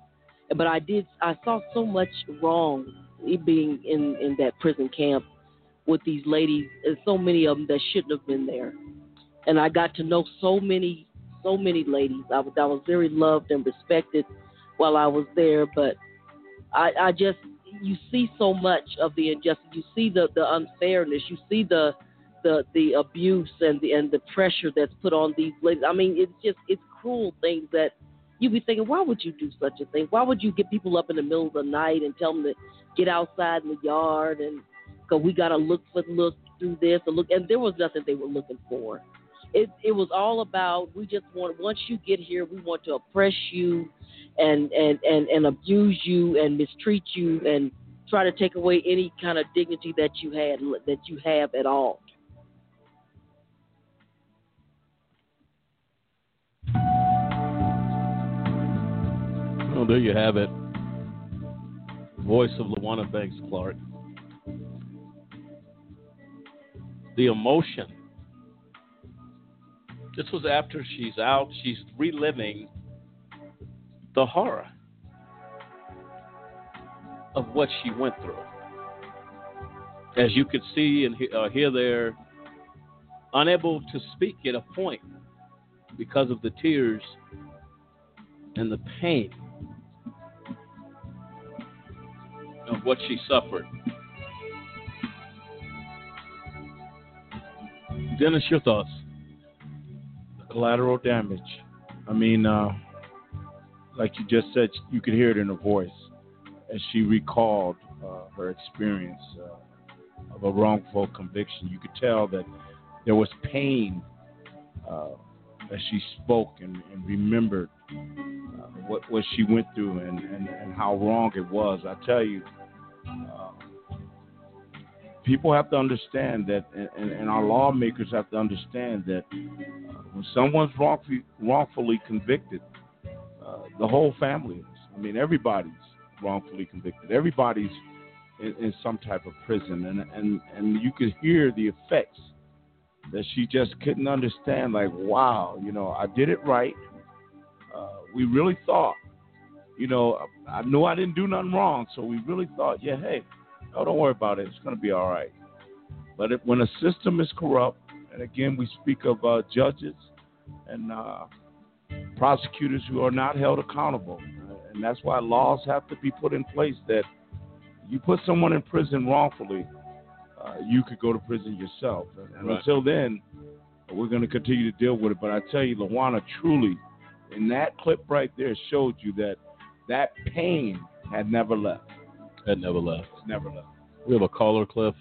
but I did, I saw so much wrong being in, in that prison camp with these ladies, and so many of them that shouldn't have been there. And I got to know so many, so many ladies. I was, I was very loved and respected while I was there, but I, I just, you see so much of the injustice. You see the, the unfairness. You see the, the the abuse and the and the pressure that's put on these ladies. I mean, it's just, it's cruel things that you be thinking, why would you do such a thing? Why would you get people up in the middle of the night and tell them to get outside in the yard and, because we got to look for look through this and look, and there was nothing they were looking for. It it was all about, we just want, once you get here, we want to oppress you and and, and, and abuse you and mistreat you and try to take away any kind of dignity that you had, that you have at all. Well, there you have it. Voice of Lawanna Banks-Clark. The emotion. This was after she's out. She's reliving the horror of what she went through. As you could see and uh, hear there, unable to speak at a point because of the tears and the pain of what she suffered. Dennis, your thoughts? The collateral damage. I mean, uh, like you just said, you could hear it in her voice as she recalled uh, her experience uh, of a wrongful conviction. You could tell that there was pain uh, as she spoke and, and remembered uh, what, what she went through and, and, and how wrong it was. I tell you, uh, people have to understand that, and, and our lawmakers have to understand that uh, when someone's wrongfully, wrongfully convicted, uh, the whole family is. I mean, everybody's wrongfully convicted. Everybody's in, in some type of prison, and, and, and you could hear the effects that she just couldn't understand, like, wow, you know, I did it right. Uh, we really thought, you know, I knew I didn't do nothing wrong, so we really thought, yeah, hey, oh, don't worry about it. It's going to be all right. But if, when a system is corrupt, and again, we speak of uh, judges and uh, prosecutors who are not held accountable, and that's why laws have to be put in place that you put someone in prison wrongfully, uh, you could go to prison yourself. And, and right. until then, we're going to continue to deal with it. But I tell you, Lawanna, truly, in that clip right there showed you that that pain had never left. Had never left. It's never left. We have a caller, Cliff.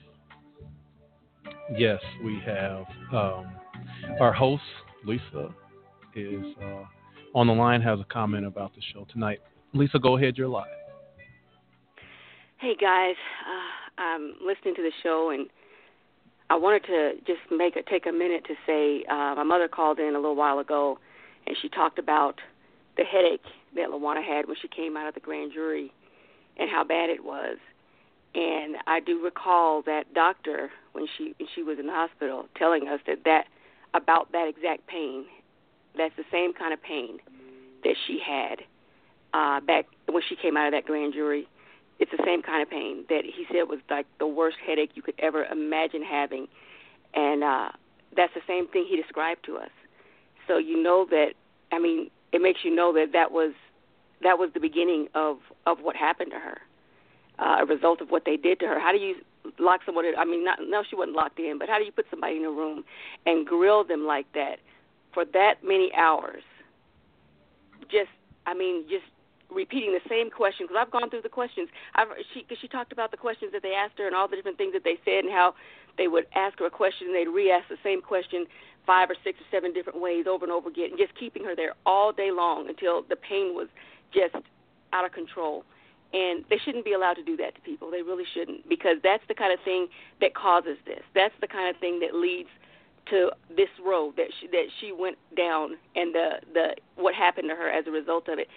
Yes, we have. Um, our host, Lisa, is uh, on the line, has a comment about the show tonight. Lisa, go ahead. You're live. Hey, guys. Uh, I'm listening to the show, and I wanted to just make a, take a minute to say uh, my mother called in a little while ago, and she talked about the headache that Lawanna had when she came out of the grand jury and how bad it was. And I do recall that doctor, when she she was in the hospital, telling us that, that about that exact pain, that's the same kind of pain that she had uh, back when she came out of that grand jury. It's the same kind of pain that he said was like the worst headache you could ever imagine having. And uh, that's the same thing he described to us. So you know that, I mean, it makes you know that that was, that was the beginning of, of what happened to her. Uh, a result of what they did to her. How do you lock someone in? I mean, not, no, she wasn't locked in, but how do you put somebody in a room and grill them like that for that many hours? Just, I mean, just repeating the same question, because I've gone through the questions. I've, she, cause she talked about the questions that they asked her and all the different things that they said and how they would ask her a question and they'd re-ask the same question five or six or seven different ways over and over again, and just keeping her there all day long until the pain was just out of control. And they shouldn't be allowed to do that to people. They really shouldn't, because that's the kind of thing that causes this. That's the kind of thing that leads to this road that she, that she went down, and the, the what happened to her as a result of it.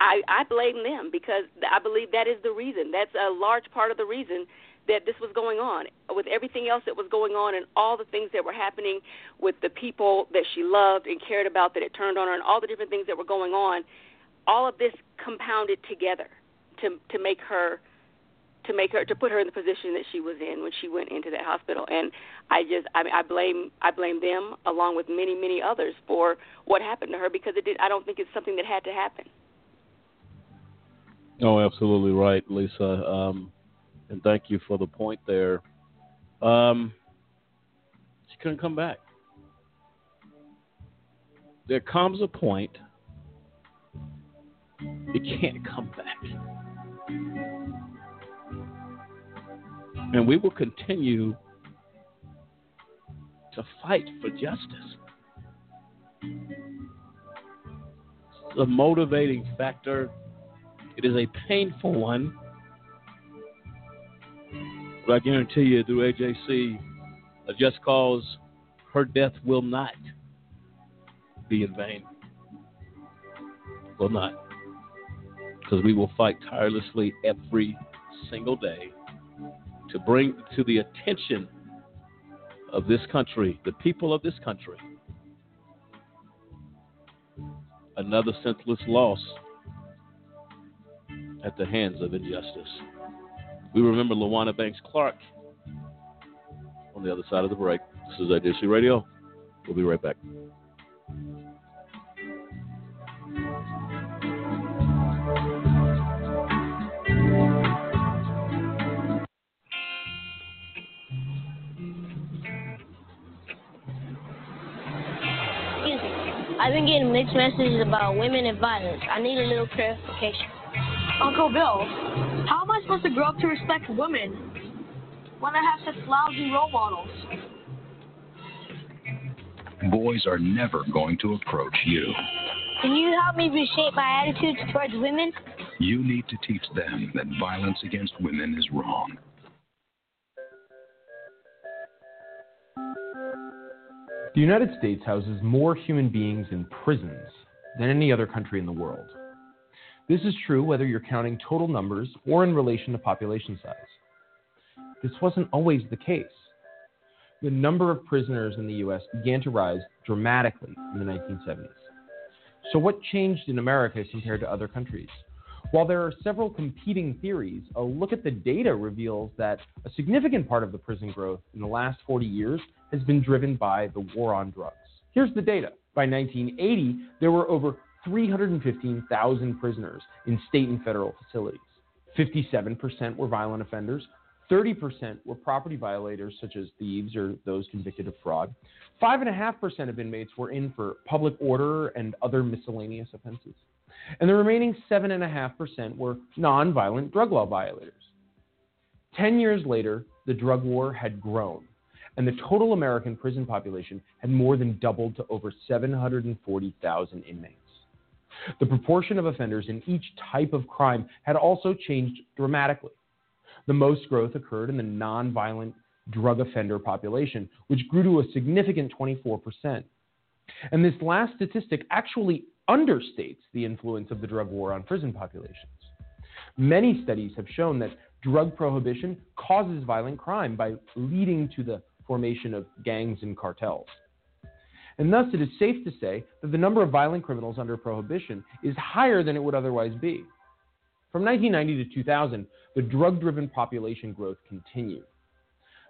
I, I blame them, because I believe that is the reason. That's a large part of the reason that this was going on, with everything else that was going on and all the things that were happening with the people that she loved and cared about that it turned on her and all the different things that were going on. All of this compounded together to to make her to make her to put her in the position that she was in when she went into that hospital. And I just I mean, I blame I blame them along with many many others for what happened to her, because it did I don't think it's something that had to happen. Oh, absolutely right, Lisa, um, and thank you for the point there. Um, she couldn't come back. There comes a point. It can't come back. And we will continue to fight for justice. It's a motivating factor. It is a painful one. But I guarantee you, through A J C, a Just Cause, her death will not be in vain. Will not. Because we will fight tirelessly every single day to bring to the attention of this country, the people of this country, another senseless loss at the hands of injustice. We remember Lawanna Banks-Clark. On the other side of the break, this is A J C Radio. We'll be right back. I've been getting mixed messages about women and violence. I need a little clarification. Uncle Bill, how am I supposed to grow up to respect women when I have such lousy role models? Boys are never going to approach you. Can you help me reshape my attitudes towards women? You need to teach them that violence against women is wrong. The United States houses more human beings in prisons than any other country in the world. This is true whether you're counting total numbers or in relation to population size. This wasn't always the case. the number of prisoners in the U S began to rise dramatically in the nineteen seventies. So what changed in America compared to other countries? While there are several competing theories, a look at the data reveals that a significant part of the prison growth in the last forty years has been driven by the war on drugs. Here's the data. By nineteen eighty, there were over three hundred fifteen thousand prisoners in state and federal facilities. fifty-seven percent were violent offenders. thirty percent were property violators, such as thieves or those convicted of fraud. five point five percent of inmates were in for public order and other miscellaneous offenses. And the remaining seven point five percent were nonviolent drug law violators. Ten years later, the drug war had grown, and the total American prison population had more than doubled to over seven hundred forty thousand inmates. The proportion of offenders in each type of crime had also changed dramatically. The most growth occurred in the nonviolent drug offender population, which grew to a significant twenty-four percent. And this last statistic actually understates the influence of the drug war on prison populations. Many studies have shown that drug prohibition causes violent crime by leading to the formation of gangs and cartels. And thus, it is safe to say that the number of violent criminals under prohibition is higher than it would otherwise be. From nineteen ninety to two thousand, the drug-driven population growth continued.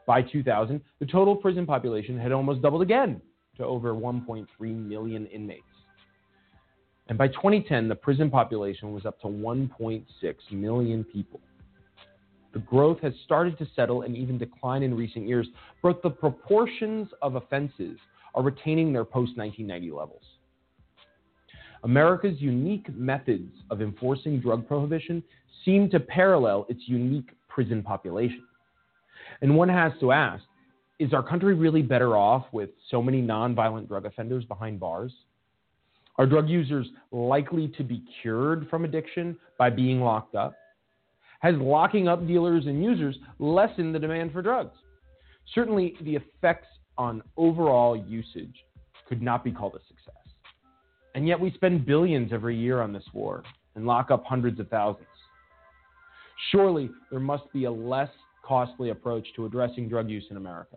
By two thousand, the total prison population had almost doubled again to over one point three million inmates. And by twenty ten, the prison population was up to one point six million people. The growth has started to settle and even decline in recent years, but the proportions of offenses are retaining their post-nineteen ninety levels. America's unique methods of enforcing drug prohibition seem to parallel its unique prison population. And one has to ask, is our country really better off with so many nonviolent drug offenders behind bars? Are drug users likely to be cured from addiction by being locked up? Has locking up dealers and users lessened the demand for drugs? Certainly, the effects on overall usage could not be called a success. And yet we spend billions every year on this war and lock up hundreds of thousands. Surely, there must be a less costly approach to addressing drug use in America.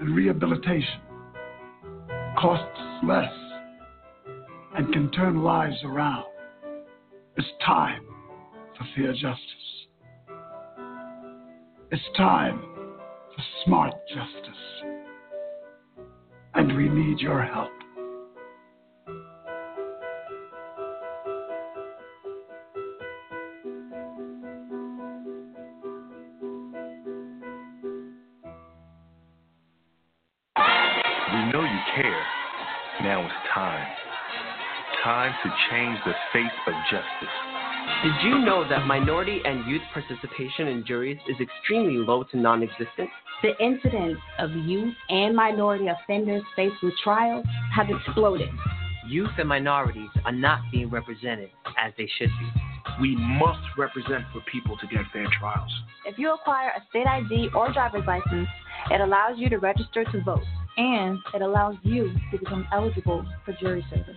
and rehabilitation, costs less and can turn lives around. It's time for fair justice. It's time for smart justice. And we need your help. Now it's time. Time to change the face of justice. Did you know that minority and youth participation in juries is extremely low to non-existent? The incidence of youth and minority offenders faced with trial have exploded. Youth and minorities are not being represented as they should be. We must represent for people to get fair trials. If you acquire a state I D or driver's license, it allows you to register to vote. And it allows you to become eligible for jury service.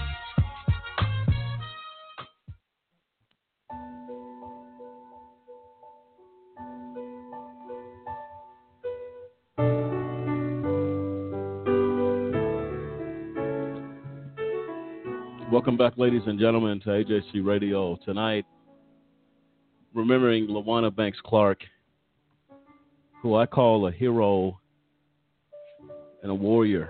Welcome back, ladies and gentlemen, to A J C Radio. Tonight, remembering Lawanna Banks-Clark, who I call a hero and a warrior,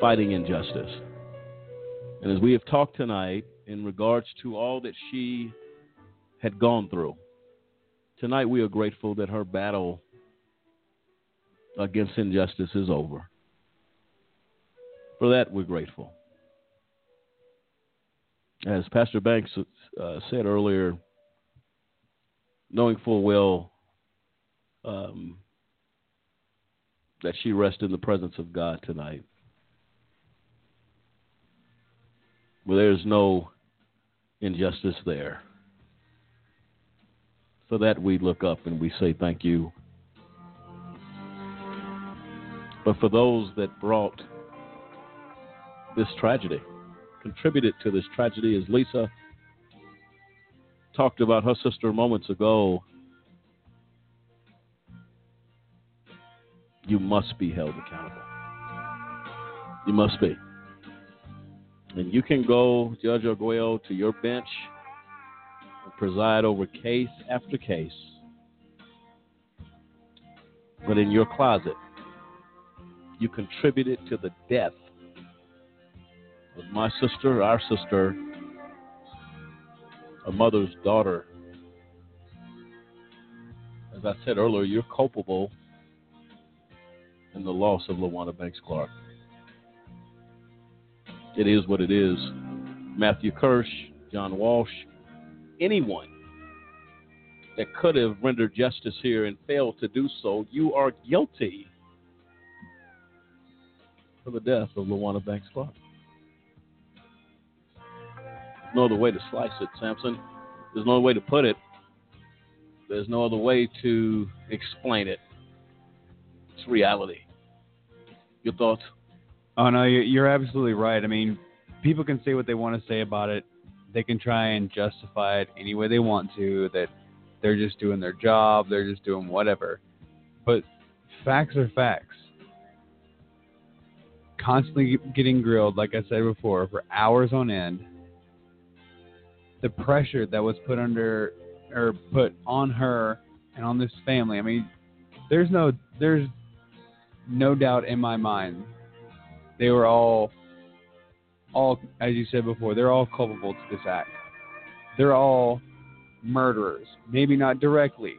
fighting injustice. And as we have talked tonight in regards to all that she had gone through, tonight we are grateful that her battle against injustice is over. For that, we're grateful. As Pastor Banks uh, said earlier, knowing full well um, that she rests in the presence of God tonight, where there's no injustice there. For that, we look up and we say thank you. But for those that brought this tragedy, contributed to this tragedy, as Lisa talked about her sister moments ago, you must be held accountable. You must be. And you can go, Judge Arguello, to your bench and preside over case after case. But in your closet, you contributed to the death of my sister, our sister, a mother's daughter. As I said earlier, you're culpable in the loss of Lawanna Banks-Clark. It is what it is. Matthew Kirsch, John Walsh, anyone that could have rendered justice here and failed to do so, you are guilty for the death of Lawanna Banks-Clark. No other way to slice it, Samson. There's no other way to put it. There's no other way to explain it. It's reality. Your thoughts? Oh, no, you're absolutely right. I mean, people can say what they want to say about it. They can try and justify it any way they want to, that they're just doing their job, they're just doing whatever. But facts are facts. Constantly getting grilled, like I said before, for hours on end. The pressure that was put under or put on her and on this family. I mean, there's no there's no doubt in my mind. They were all all as you said before, they're all culpable to this act. They're all murderers, maybe not directly,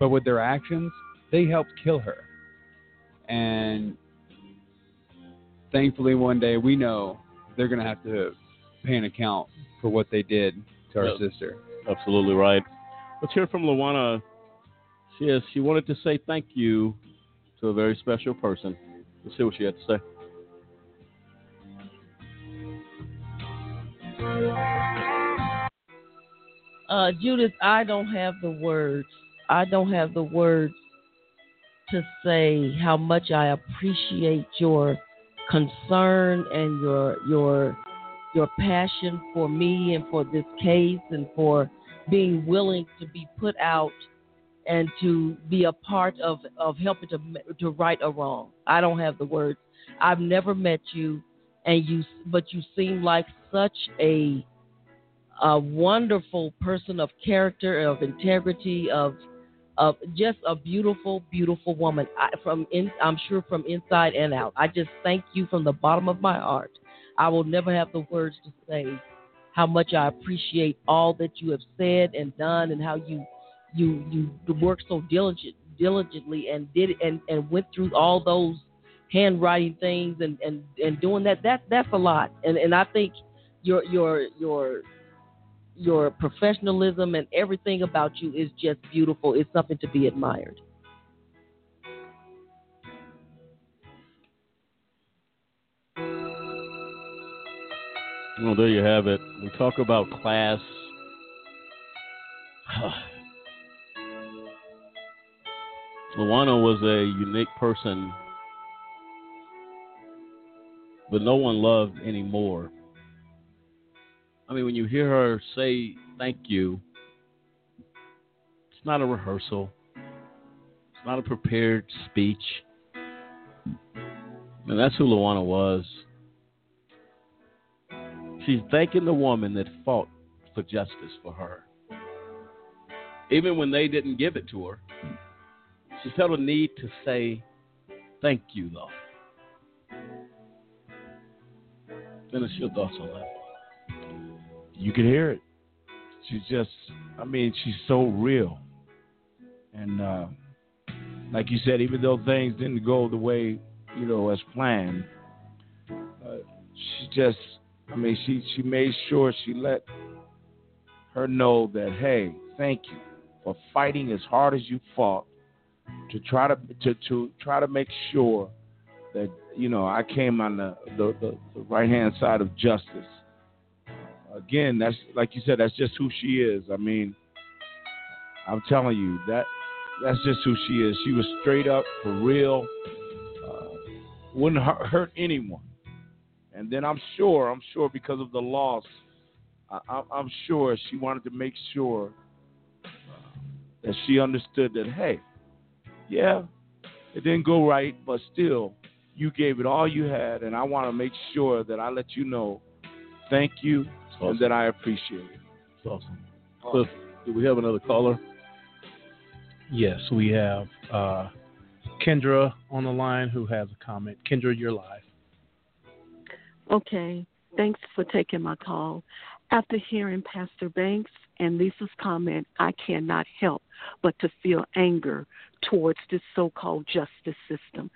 but with their actions, they helped kill her. And thankfully, one day we know they're going to have to pay an account for what they did to our yep. sister. Absolutely right. Let's hear from Lawanna. She is, she wanted to say thank you to a very special person. Let's see what she had to say. Uh, Judith, I don't have the words. I don't have the words to say how much I appreciate your concern and your your your passion for me and for this case and for being willing to be put out and to be a part of, of helping to to right a wrong. I don't have the words. I've never met you, and you, but you seem like such a, a wonderful person of character, of integrity, of of just a beautiful, beautiful woman. I, from in, I'm sure from inside and out. I just thank you from the bottom of my heart. I will never have the words to say how much I appreciate all that you have said and done, and how you you you worked so diligent, diligently and did and, and went through all those handwriting things and, and, and doing that. That that's a lot. And and I think your your your your professionalism and everything about you is just beautiful. It's something to be admired. Well, there you have it. We talk about class. Lawanna was a unique person that no one loved anymore. I mean, when you hear her say thank you, it's not a rehearsal. It's not a prepared speech. And that's who Lawanna was. She's thanking the woman that fought for justice for her. Even when they didn't give it to her, she felt a need to say, thank you, Lord. Dennis, your thoughts on that? You can hear it. She's just, I mean, she's so real. And uh, like you said, even though things didn't go the way, you know, as planned, uh, she just, I mean, she, she made sure she let her know that, hey, thank you for fighting as hard as you fought to try to to, to try to make sure that, you know, I came on the, the, the, the right-hand side of justice. Again, that's like you said, that's just who she is. I mean, I'm telling you, that that's just who she is. She was straight up, for real, uh, wouldn't hurt anyone. And then I'm sure, I'm sure because of the loss, I, I'm sure she wanted to make sure that she understood that, hey, yeah, it didn't go right, but still, you gave it all you had, and I want to make sure that I let you know, thank you, awesome. And that I appreciate it. That's awesome. awesome. Cliff, do we have another caller? Yes, we have uh, Kendra on the line who has a comment. Kendra, you're live. Okay, thanks for taking my call. After hearing Pastor Banks and Lisa's comment, I cannot help but to feel anger towards this so-called justice system.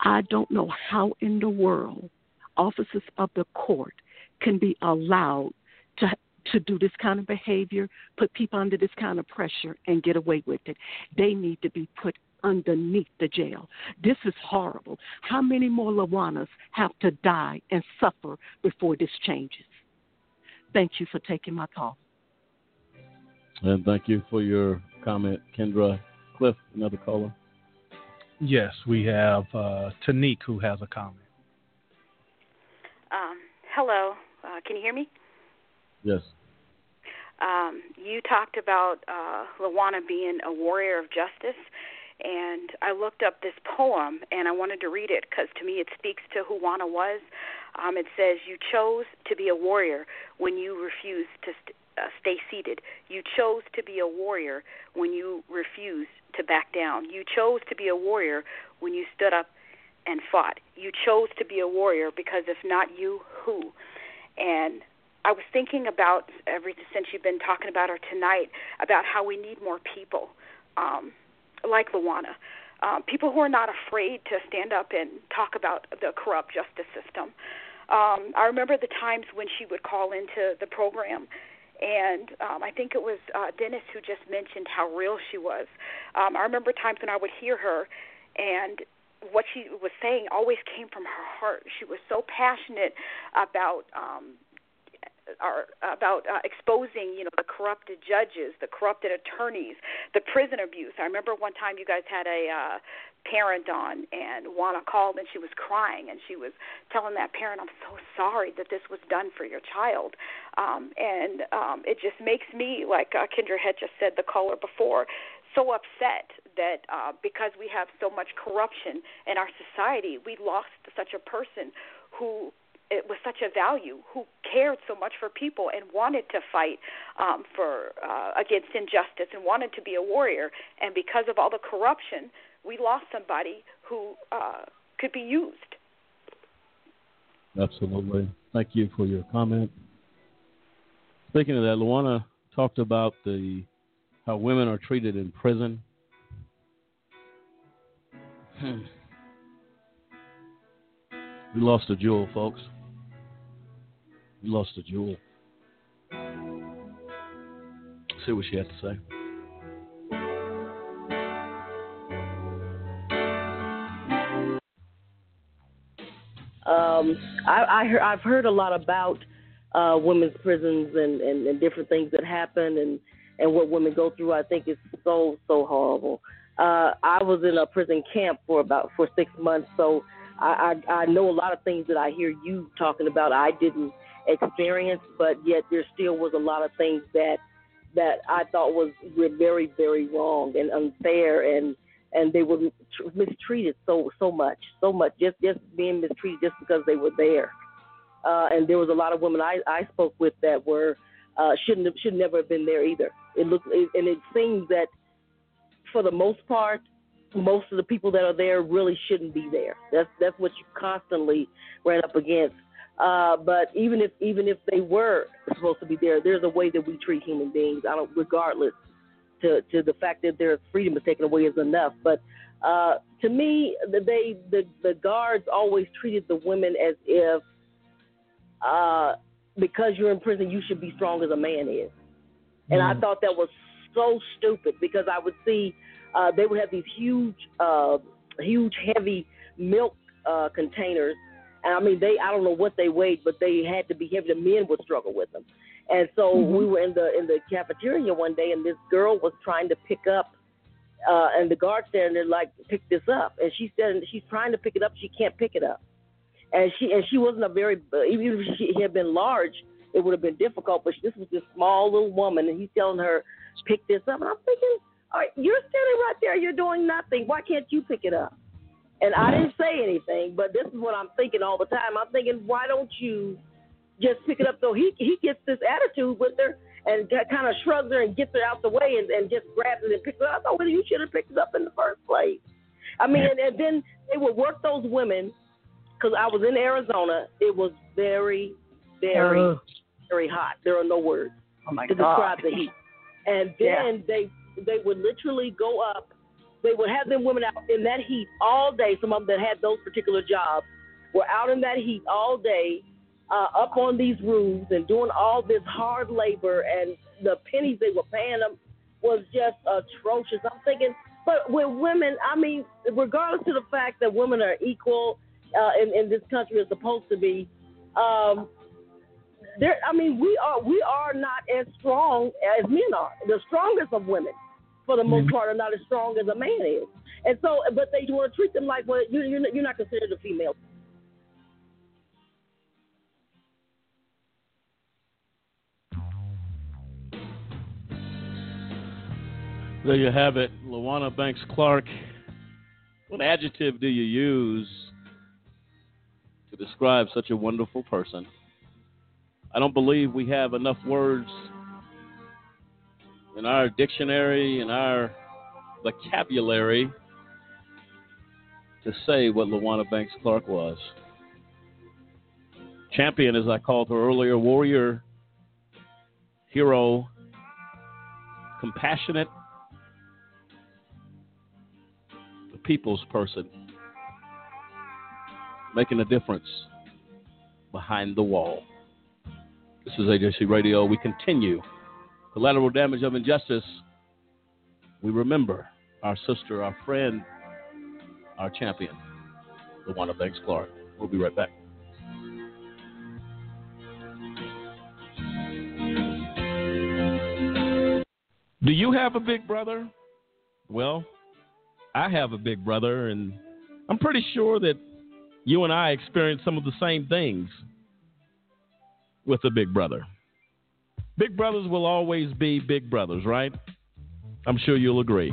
I don't know how in the world officers of the court can be allowed to to do this kind of behavior, put people under this kind of pressure, and get away with it. They need to be put underneath the jail. This is horrible. How many more Lawannas have to die and suffer before this changes? Thank you for taking my call. And thank you for your comment, Kendra. Cliff, another caller. Yes, we have uh, Tanique who has a comment. Um, hello. Uh, can you hear me? Yes. Um, you talked about uh, Lawanna being a warrior of justice, and I looked up this poem, and I wanted to read it because to me it speaks to who Lawanna was. Um, it says, you chose to be a warrior when you refused to st- uh, stay seated. You chose to be a warrior when you refused to back down. You chose to be a warrior when you stood up and fought. You chose to be a warrior because if not you, who? And I was thinking about, ever since you've been talking about her tonight, about how we need more people um, like Lawanna. Uh, people who are not afraid to stand up and talk about the corrupt justice system. Um, I remember the times when she would call into the program, and um, I think it was uh, Dennis who just mentioned how real she was. Um, I remember times when I would hear her, and what she was saying always came from her heart. She was so passionate about um Are about uh, exposing, you know, the corrupted judges, the corrupted attorneys, the prison abuse. I remember one time you guys had a uh, parent on, and Lawanna called, and she was crying, and she was telling that parent, I'm so sorry that this was done for your child. Um, and um, it just makes me, like uh, Kendra had just said, the caller before, so upset that uh, because we have so much corruption in our society, we lost such a person who it was such a value, who cared so much for people and wanted to fight um, for uh, against injustice and wanted to be a warrior. And because of all the corruption, we lost somebody who uh, could be used. Absolutely. Thank you for your comment. Speaking of that, Lawanna talked about the how women are treated in prison. Hmm. We lost a jewel, folks. We lost a jewel. Let's see what she had to say. Um, I, I heard, I've heard a lot about uh, women's prisons and, and, and different things that happen and, and what women go through. I think it's so, so horrible. Uh, I was in a prison camp for about for six months, so I, I, I know a lot of things that I hear you talking about I didn't experience, but yet there still was a lot of things that that I thought was were very, very wrong and unfair, and, and they were mistreated so so much, so much, just just being mistreated just because they were there. Uh, and there was a lot of women I, I spoke with that were uh, shouldn't have, should never have been there either. It looked it, and it seems that for the most part, most of the people that are there really shouldn't be there. That's that's what you constantly ran up against. Uh, but even if even if they were supposed to be there, there's a way that we treat human beings. I don't, regardless to, to the fact that their freedom is taken away is enough. But uh, to me, they the, the guards always treated the women as if uh, because you're in prison, you should be strong as a man is. And mm. I thought that was so stupid because I would see uh, they would have these huge, uh, huge, heavy milk uh, containers. And I mean, they, I don't know what they weighed, but they had to be heavy. The men would struggle with them. And so mm-hmm. we were in the in the cafeteria one day, and this girl was trying to pick up, uh, and the guard's there, and they're like, pick this up. And she said, and she's trying to pick it up. She can't pick it up. And she and she wasn't a very, even if she had been large, it would have been difficult. But this was this small little woman, and he's telling her, pick this up. And I'm thinking, all right, you're standing right there. You're doing nothing. Why can't you pick it up? And I didn't say anything, but this is what I'm thinking all the time. I'm thinking, why don't you just pick it up? So he he gets this attitude with her and kind of shrugs her and gets her out the way and, and just grabs it and picks it up. I thought, well, you should have picked it up in the first place. I mean, and, and then they would work those women, because I was in Arizona. It was very, very, uh, very hot. There are no words oh my to God. describe the heat. And then yeah. they they would literally go up. They would have them women out in that heat all day. Some of them that had those particular jobs were out in that heat all day, uh, up on these roofs and doing all this hard labor, and the pennies they were paying them was just atrocious. I'm thinking, but with women, I mean, regardless of the fact that women are equal uh, in, in this country is supposed to be, um, there. I mean, we are we are not as strong as men are. The strongest of women, for the most part, are not as strong as a man is. And so, but they want to treat them like, well, you, you're, not, you're not considered a female. There you have it, Lawanna Banks-Clark. What adjective do you use to describe such a wonderful person? I don't believe we have enough words in our dictionary, in our vocabulary, to say what Lawanna Banks-Clark was. Champion, as I called her earlier, warrior, hero, compassionate, the people's person, making a difference behind the wall. This is A J C Radio. We continue. Collateral damage of injustice. We remember our sister, our friend, our champion, Lawanna Banks-Clark. We'll be right back. Do you have a big brother? Well, I have a big brother, and I'm pretty sure that you and I experienced some of the same things with a big brother. Big brothers will always be big brothers, right? I'm sure you'll agree.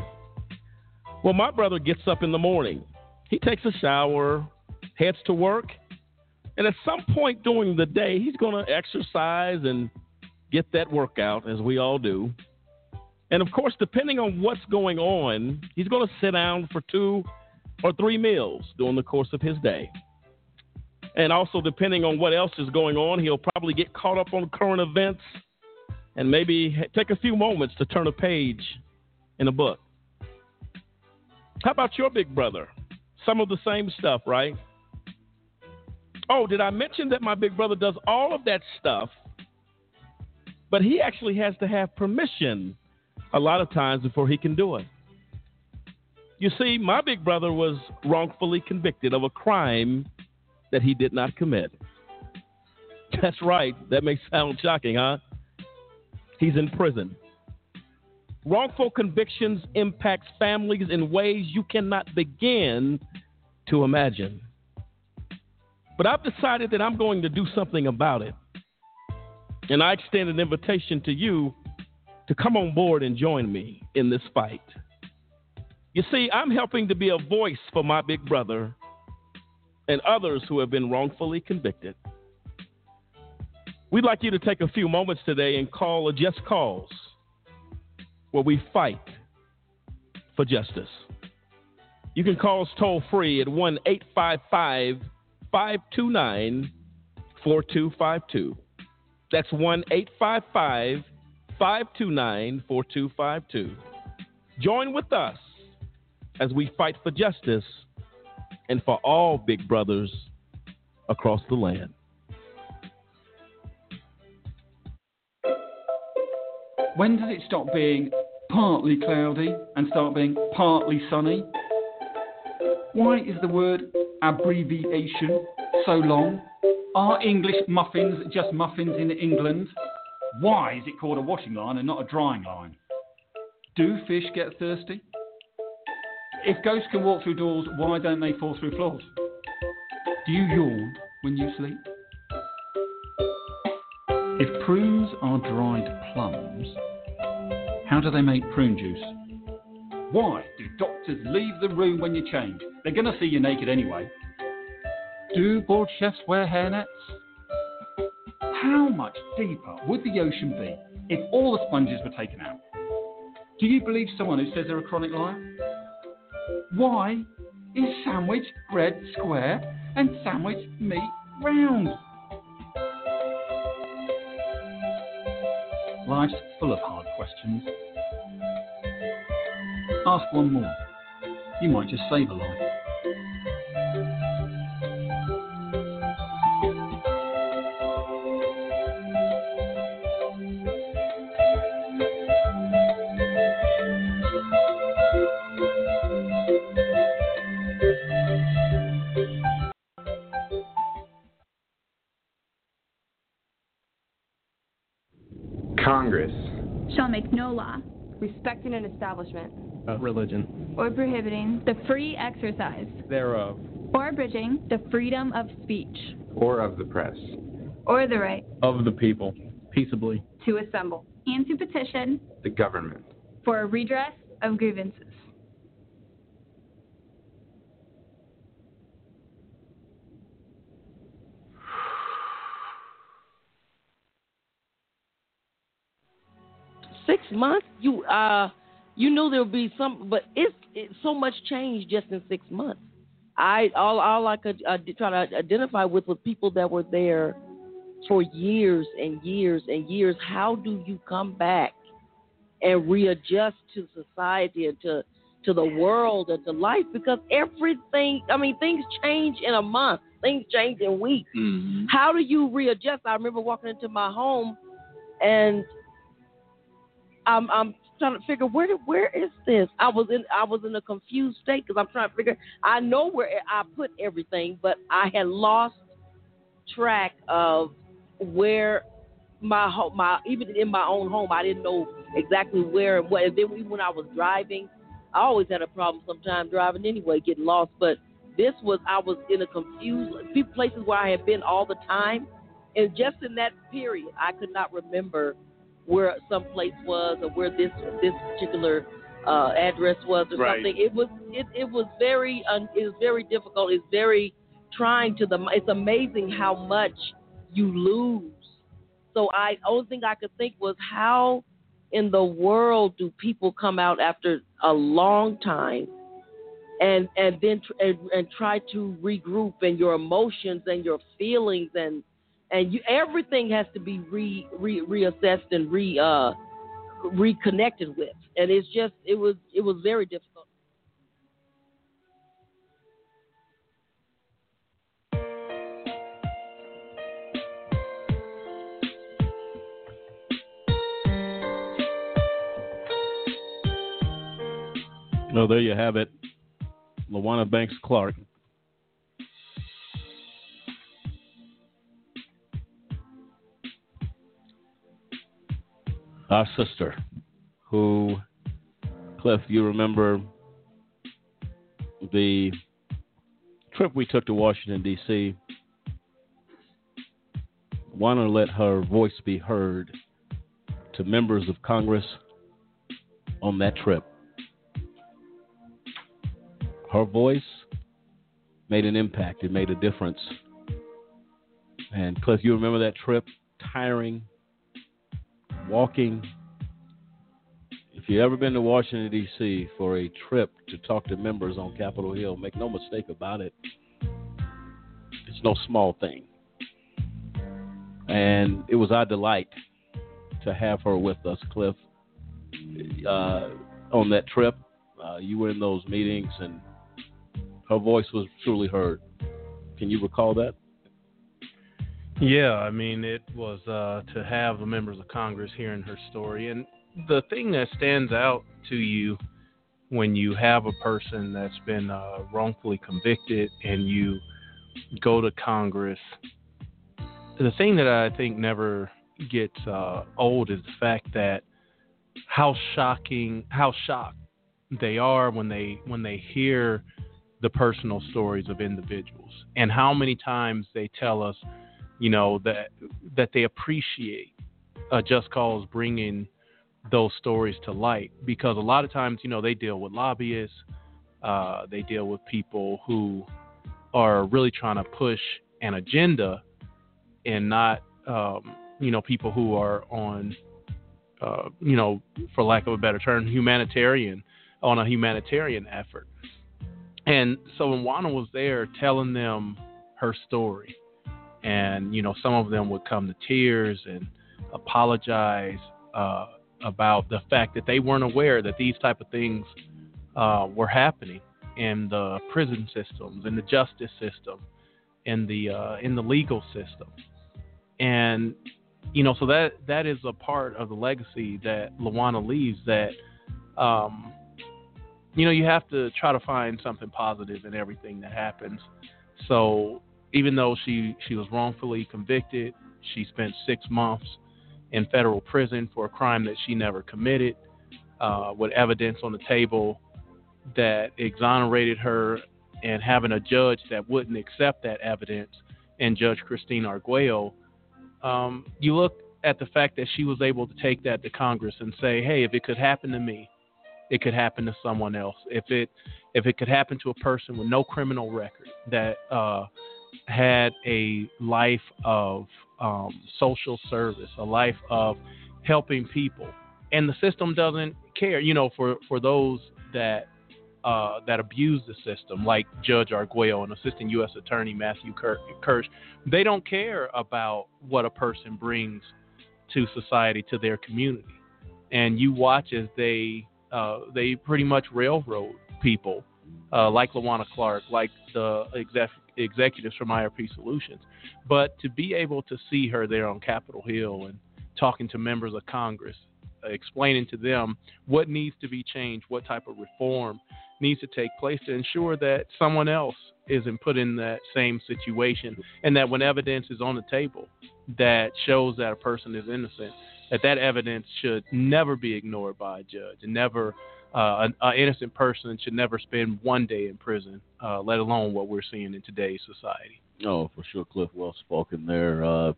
Well, my brother gets up in the morning. He takes a shower, heads to work, and at some point during the day, he's going to exercise and get that workout, as we all do. And, of course, depending on what's going on, he's going to sit down for two or three meals during the course of his day. And also, depending on what else is going on, he'll probably get caught up on current events, and maybe take a few moments to turn a page in a book. How about your big brother? Some of the same stuff, right? Oh, did I mention that my big brother does all of that stuff, but he actually has to have permission a lot of times before he can do it. You see, my big brother was wrongfully convicted of a crime that he did not commit. That's right. That may sound shocking, huh? He's in prison. Wrongful convictions impact families in ways you cannot begin to imagine. But I've decided that I'm going to do something about it. And I extend an invitation to you to come on board and join me in this fight. You see, I'm helping to be a voice for my big brother and others who have been wrongfully convicted. We'd like you to take a few moments today and call a Just Cause, where we fight for justice. You can call us toll free at one eight five five, five two nine, four two five two. That's one eight five five, five two nine, four two five two. Join with us as we fight for justice and for all big brothers across the land. When does it stop being partly cloudy and start being partly sunny? Why is the word abbreviation so long? Are English muffins just muffins in England? Why is it called a washing line and not a drying line? Do fish get thirsty? If ghosts can walk through doors, why don't they fall through floors? Do you yawn when you sleep? If prunes are dried plums, how do they make prune juice? Why do doctors leave the room when you change? They're going to see you naked anyway. Do board chefs wear hairnets? How much deeper would the ocean be if all the sponges were taken out? Do you believe someone who says they're a chronic liar? Why is sandwich bread square and sandwich meat round? Life's full of hard questions. Ask one more. You might just save a life. Congress shall make no law respecting an establishment of religion, or prohibiting the free exercise thereof, or abridging the freedom of speech, or of the press, or the right of the people peaceably to assemble and to petition the government for a redress of grievances. Six months? You uh, you knew there would be some, but it's, it's so much change just in six months. I all all I could uh, try to identify with was people that were there for years and years and years. How do you come back and readjust to society and to to the world and to life? Because everything, I mean, things change in a month. Things change in weeks. Mm-hmm. How do you readjust? I remember walking into my home and I'm, I'm trying to figure where did, where is this? I was in I was in a confused state because I'm trying to figure. I know where I put everything, but I had lost track of where my home. My even in my own home, I didn't know exactly where and what. And then when I was driving, I always had a problem sometimes driving anyway, getting lost. But this was I was in a confused places where I had been all the time, and just in that period, I could not remember where some place was or where this this particular uh, address was or right. something. It was it, it was very un, it was very difficult. It's very trying to the. It's amazing how much you lose. So I only thing I could think was how in the world do people come out after a long time and and then tr- and, and try to regroup, and your emotions and your feelings and. And you, everything has to be re, re, reassessed and re uh, reconnected with, and it's just it was it was very difficult. Well, there you have it, Lawanna Banks-Clark. Our sister, who, Cliff, you remember the trip we took to Washington, D C Want to let her voice be heard to members of Congress on that trip. her voice made an impact. It made a difference. And Cliff, you remember that trip? Tiring, walking. If you've ever been to Washington, D C for a trip to talk to members on Capitol Hill, make no mistake about it, it's no small thing. And it was our delight to have her with us, Cliff, uh, on that trip. Uh, you were in those meetings, and her voice was truly heard. Can you recall that? Yeah, I mean, it was uh, to have the members of Congress hearing her story. And the thing that stands out to you when you have a person that's been uh, wrongfully convicted and you go to Congress, the thing that I think never gets uh, old is the fact that how shocking, how shocked they are when they when they hear the personal stories of individuals, and how many times they tell us, you know, that that they appreciate uh, Just Cause bringing those stories to light, because a lot of times, you know, they deal with lobbyists, uh, they deal with people who are really trying to push an agenda, and not, um, you know, people who are on, uh, you know, for lack of a better term, humanitarian, on a humanitarian effort. And so when Lawanna was there telling them her story, and, you know, some of them would come to tears and apologize uh, about the fact that they weren't aware that these type of things uh, were happening in the prison systems, in the justice system, in the uh, in the legal system. And, you know, so that that is a part of the legacy that Lawanna leaves, that, um, you know, you have to try to find something positive in everything that happens. So even though she, she was wrongfully convicted, she spent six months in federal prison for a crime that she never committed, uh, with evidence on the table that exonerated her, and having a judge that wouldn't accept that evidence, and Judge Christina Arguello, um, you look at the fact that she was able to take that to Congress and say, hey, if it could happen to me, it could happen to someone else. If it if it could happen to a person with no criminal record, that uh, had a life of um, social service, a life of helping people, and the system doesn't care, you know, for, for those that uh, that abuse the system, like Judge Arguello and Assistant U S Attorney Matthew Kirsch, they don't care about what a person brings to society, to their community. And you watch as they... Uh, they pretty much railroad people uh, like Lawanna Clark, like the exec- executives from I R P Solutions. But to be able to see her there on Capitol Hill and talking to members of Congress, uh, explaining to them what needs to be changed, what type of reform needs to take place to ensure that someone else isn't put in that same situation, and that when evidence is on the table that shows that a person is innocent, that that evidence should never be ignored by a judge, and never uh, an, an innocent person should never spend one day in prison, uh, let alone what we're seeing in today's society. Oh, for sure, Cliff. Well spoken there. Uh,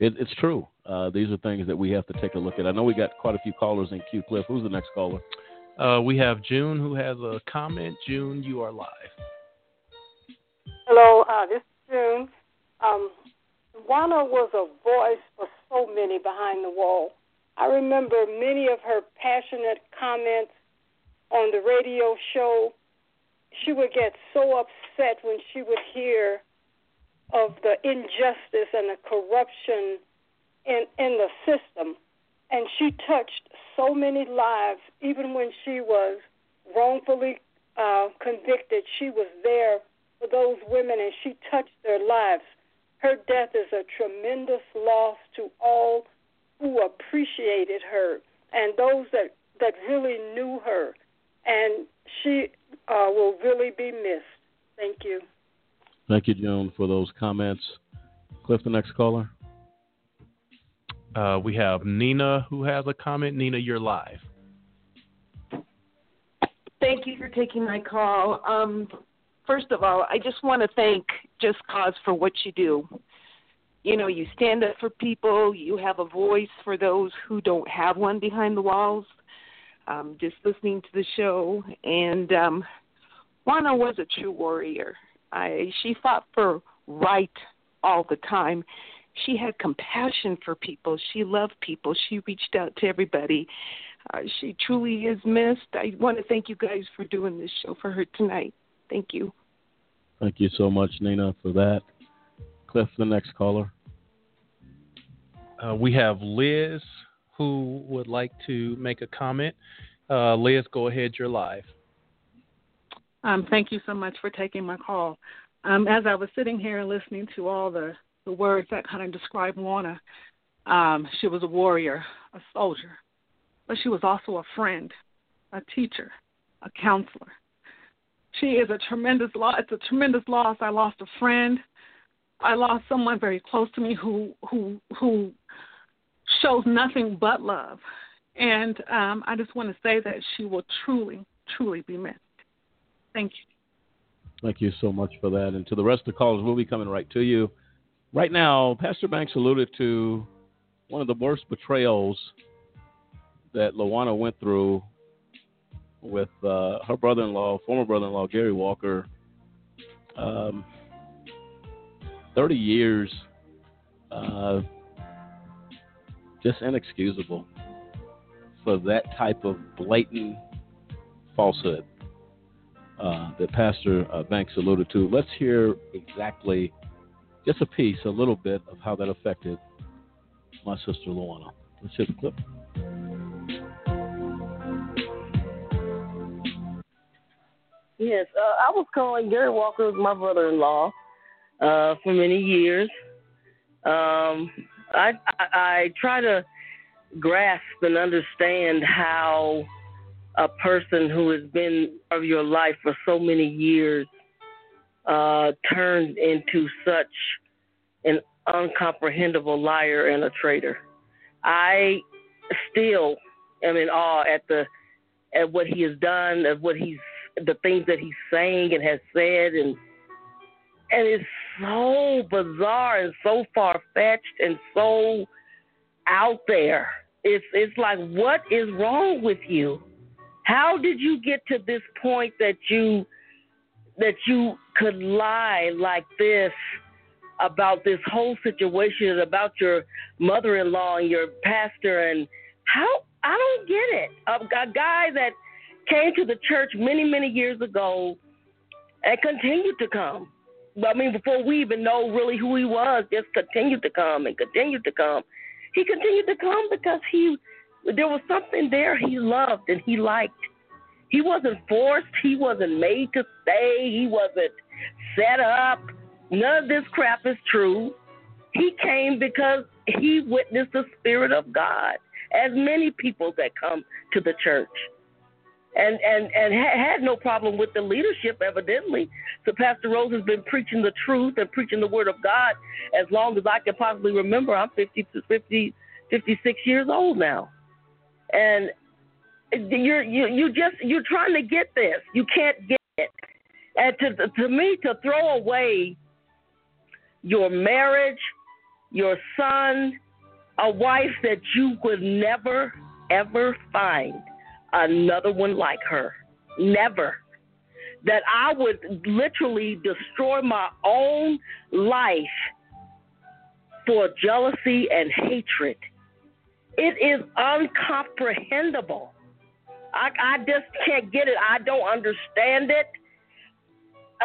it, it's true. Uh, these are things that we have to take a look at. I know we got quite a few callers in queue, Cliff. Who's the next caller? Uh, we have June, who has a comment. June, you are live. Hello, uh, this is June. Um, Lawanna was a voice for so many behind the wall. I remember many of her passionate comments on the radio show. She would get so upset when she would hear of the injustice and the corruption in, in the system. And she touched so many lives. Even when she was wrongfully uh, convicted, she was there for those women, and she touched their lives. Her death is a tremendous loss to all who appreciated her and those that, that really knew her. And she uh, will really be missed. Thank you. Thank you, Joan, for those comments. Cliff, the next caller. Uh, we have Nina, who has a comment. Nina, you're live. Thank you for taking my call. Um First of all, I just want to thank Just Cause for what you do. You know, you stand up for people. You have a voice for those who don't have one behind the walls. Um, just listening to the show and um, Lawanna was a true warrior. I, she fought for right all the time. She had compassion for people. She loved people. She reached out to everybody. Uh, she truly is missed. I want to thank you guys for doing this show for her tonight. Thank you. Thank you so much, Nina, for that. Cliff, the next caller. Uh, we have Liz, who would like to make a comment. Uh, Liz, go ahead. You're live. Um, thank you so much for taking my call. Um, as I was sitting here listening to all the, the words that kind of describe Lawanna, um, she was a warrior, a soldier, but she was also a friend, a teacher, a counselor. She is a tremendous loss. It's a tremendous loss. I lost a friend. I lost someone very close to me who who who shows nothing but love. And um, I just want to say that she will truly, truly be missed. Thank you. Thank you so much for that. And to the rest of the callers, we'll be coming right to you. Right now, Pastor Banks alluded to one of the worst betrayals that Lawanna went through with uh, her brother-in-law, former brother-in-law, Gary Walker. Um, thirty years, uh, just inexcusable for that type of blatant falsehood. Uh, that Pastor uh, Banks alluded to. Let's hear exactly, just a piece, a little bit of how that affected my sister Lawanna. Let's hear the clip. Yes, uh, I was calling. Gary Walker was my brother-in-law uh, for many years. Um, I, I, I try to grasp and understand how a person who has been part of your life for so many years uh, turns into such an incomprehensible liar and a traitor. I still am in awe at the at what he has done, at what he's the things that he's saying and has said, and and it's so bizarre and so far fetched and so out there. It's it's like, what is wrong with you? How did you get to this point that you that you could lie like this about this whole situation, about your mother-in-law and your pastor? And how I don't get it. A, a guy that came to the church many, many years ago and continued to come. I mean, before we even know really who he was, just continued to come and continued to come. He continued to come because he... there was something there he loved and he liked. He wasn't forced. He wasn't made to stay. He wasn't set up. None of this crap is true. He came because he witnessed the Spirit of God, as many people that come to the church. And and, and ha- had no problem with the leadership, evidently. So Pastor Rose has been preaching the truth and preaching the Word of God as long as I can possibly remember. I'm fifty to fifty, fifty-six years old now. And you're you you just you're trying to get this. You can't get it. And to to me, to throw away your marriage, your son, a wife that you would never ever find another one like her, never. That I would literally destroy my own life for jealousy and hatred. It is incomprehensible. I, I just can't get it. I don't understand it.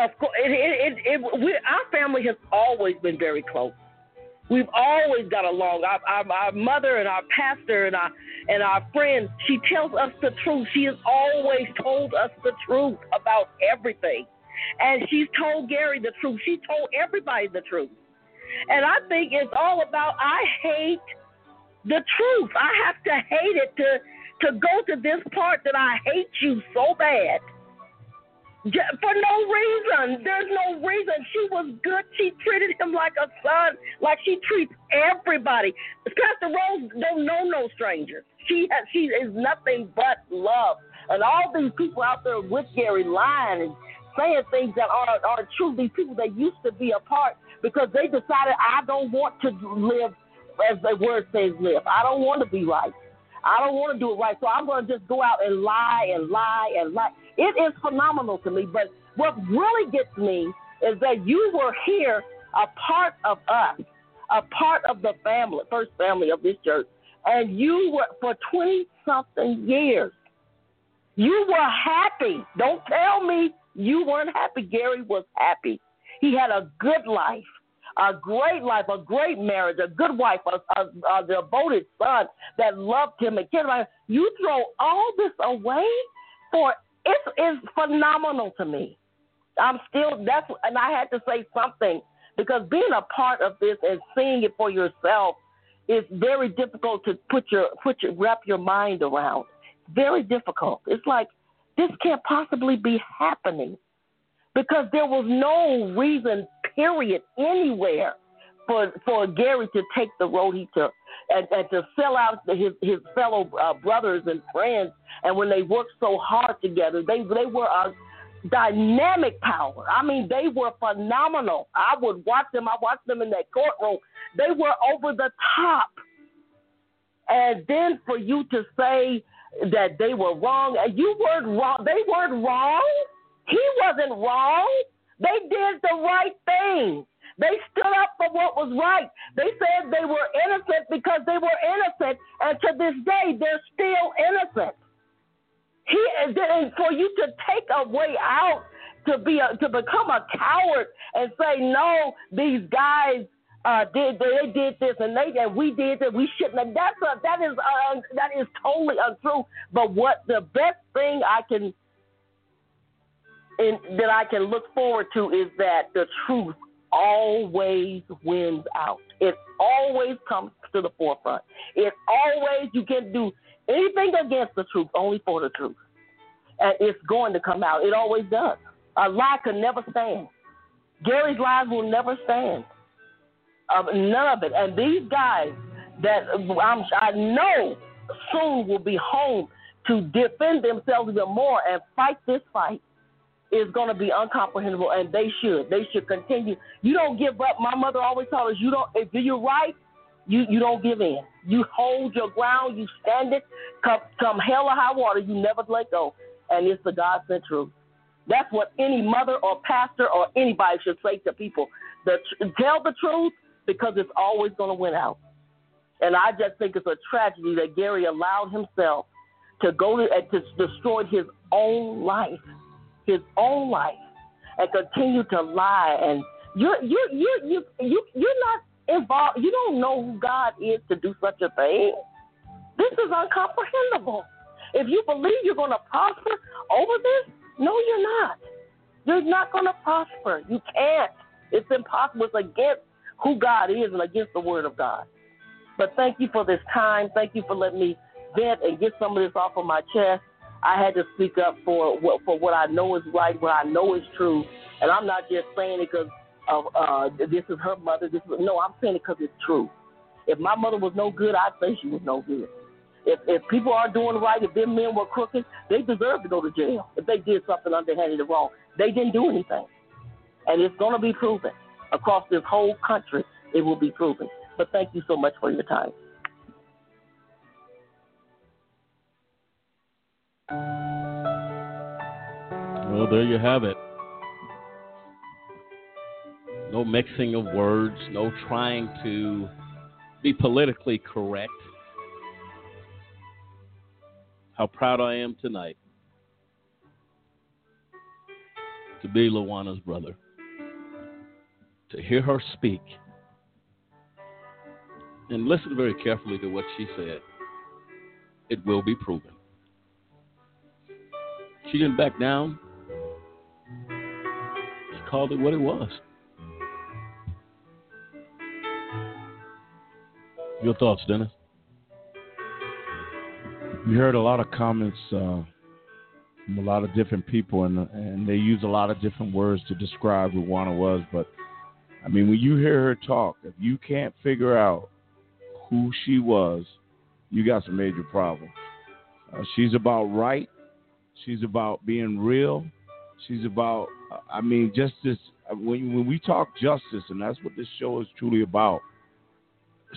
Of course, it, it, it, it, we, our family has always been very close. We've always got along. Our, our, our mother and our pastor and our and our friend, she tells us the truth. She has always told us the truth about everything. And she's told Gary the truth. She told everybody the truth. And I think it's all about, I hate the truth. I have to hate it to, to go to this part that I hate you so bad. Just for no reason. There's no reason. She was good. She treated him like a son, like she treats everybody. Pastor Rose don't know no stranger. She has, she is nothing but love. And all these people out there with Gary lying and saying things that aren't, aren't true, these people that used to be apart because they decided, I don't want to live as the word says, live. I don't want to be right. I don't want to do it right. So I'm going to just go out and lie and lie and lie. It is phenomenal to me, but What really gets me is that you were here, a part of us, a part of the family, first family of this church, and you were, for twenty-something years, you were happy. Don't tell me you weren't happy. Gary was happy. He had a good life, a great life, a great marriage, a good wife, a, a, a devoted son that loved him. And Kendra, you throw all this away for it's, it's phenomenal to me. I'm still, that's, and I had to say something because being a part of this and seeing it for yourself is very difficult to put your, put your, wrap your mind around. Very difficult. It's like, this can't possibly be happening because there was no reason, period, anywhere for for Gary to take the road he took and, and to sell out his, his fellow uh, brothers and friends. And when they worked so hard together, they, they were a dynamic power. I mean, they were phenomenal. I would watch them. I watched them in that courtroom. They were over the top. And then for you to say that they were wrong, and you weren't wrong. They weren't wrong. He wasn't wrong. They did the right thing. They stood up for what was right. They said they were innocent because they were innocent, and to this day, they're still innocent. He, and for you to take a way out, to be a, to become a coward and say, no, these guys Uh, did they did this and they and we did that we shouldn't have. That's a, that is uh, that is totally untrue. But what the best thing I can in, that I can look forward to is that the truth always wins out. It always comes to the forefront. It always, you can do anything against the truth, only for the truth, and it's going to come out. It always does. A lie can never stand. Gary's lies will never stand. Of none of it. And these guys that I'm, I know soon will be home to defend themselves even more and fight this fight is going to be incomprehensible, and they should. They should continue. You don't give up. My mother always told us, you don't, if you're right, you, you don't give in. You hold your ground. You stand it. Come, come hell or high water, you never let go. And it's the God-sent truth. That's what any mother or pastor or anybody should say to people. The, tell the truth, because it's always going to win out. And I just think it's a tragedy that Gary allowed himself to go to, to destroy his own life, his own life, and continue to lie. And you're, you're, you're, you, you, you're not involved. You don't know who God is to do such a thing. This is incomprehensible. If you believe you're going to prosper over this, no, you're not. You're not going to prosper. You can't. It's impossible. It's against who God is and against the word of God. But thank you for this time. Thank you for letting me vent and get some of this off of my chest. I had to speak up for what, for what I know is right, what I know is true. And I'm not just saying it because of, uh, this is her mother. This is, no, I'm saying it because it's true. If my mother was no good, I'd say she was no good. If, if people are doing right, if them men were crooked, they deserve to go to jail. If they did something underhanded or wrong, they didn't do anything. And it's going to be proven. Across this whole country, it will be proven. But thank you so much for your time. Well, there you have it. No mixing of words, no trying to be politically correct. How proud I am tonight to be Lawanna's brother. To hear her speak and listen very carefully to what she said, it will be proven. She didn't back down. She called it what it was. Your thoughts, Dennis? You heard a lot of comments uh, from a lot of different people, and, and they use a lot of different words to describe who Lawanna was, but I mean, when you hear her talk, if you can't figure out who she was, you got some major problems. Uh, she's about right. She's about being real. She's about, uh, I mean, justice. When, when we talk justice, and that's what this show is truly about,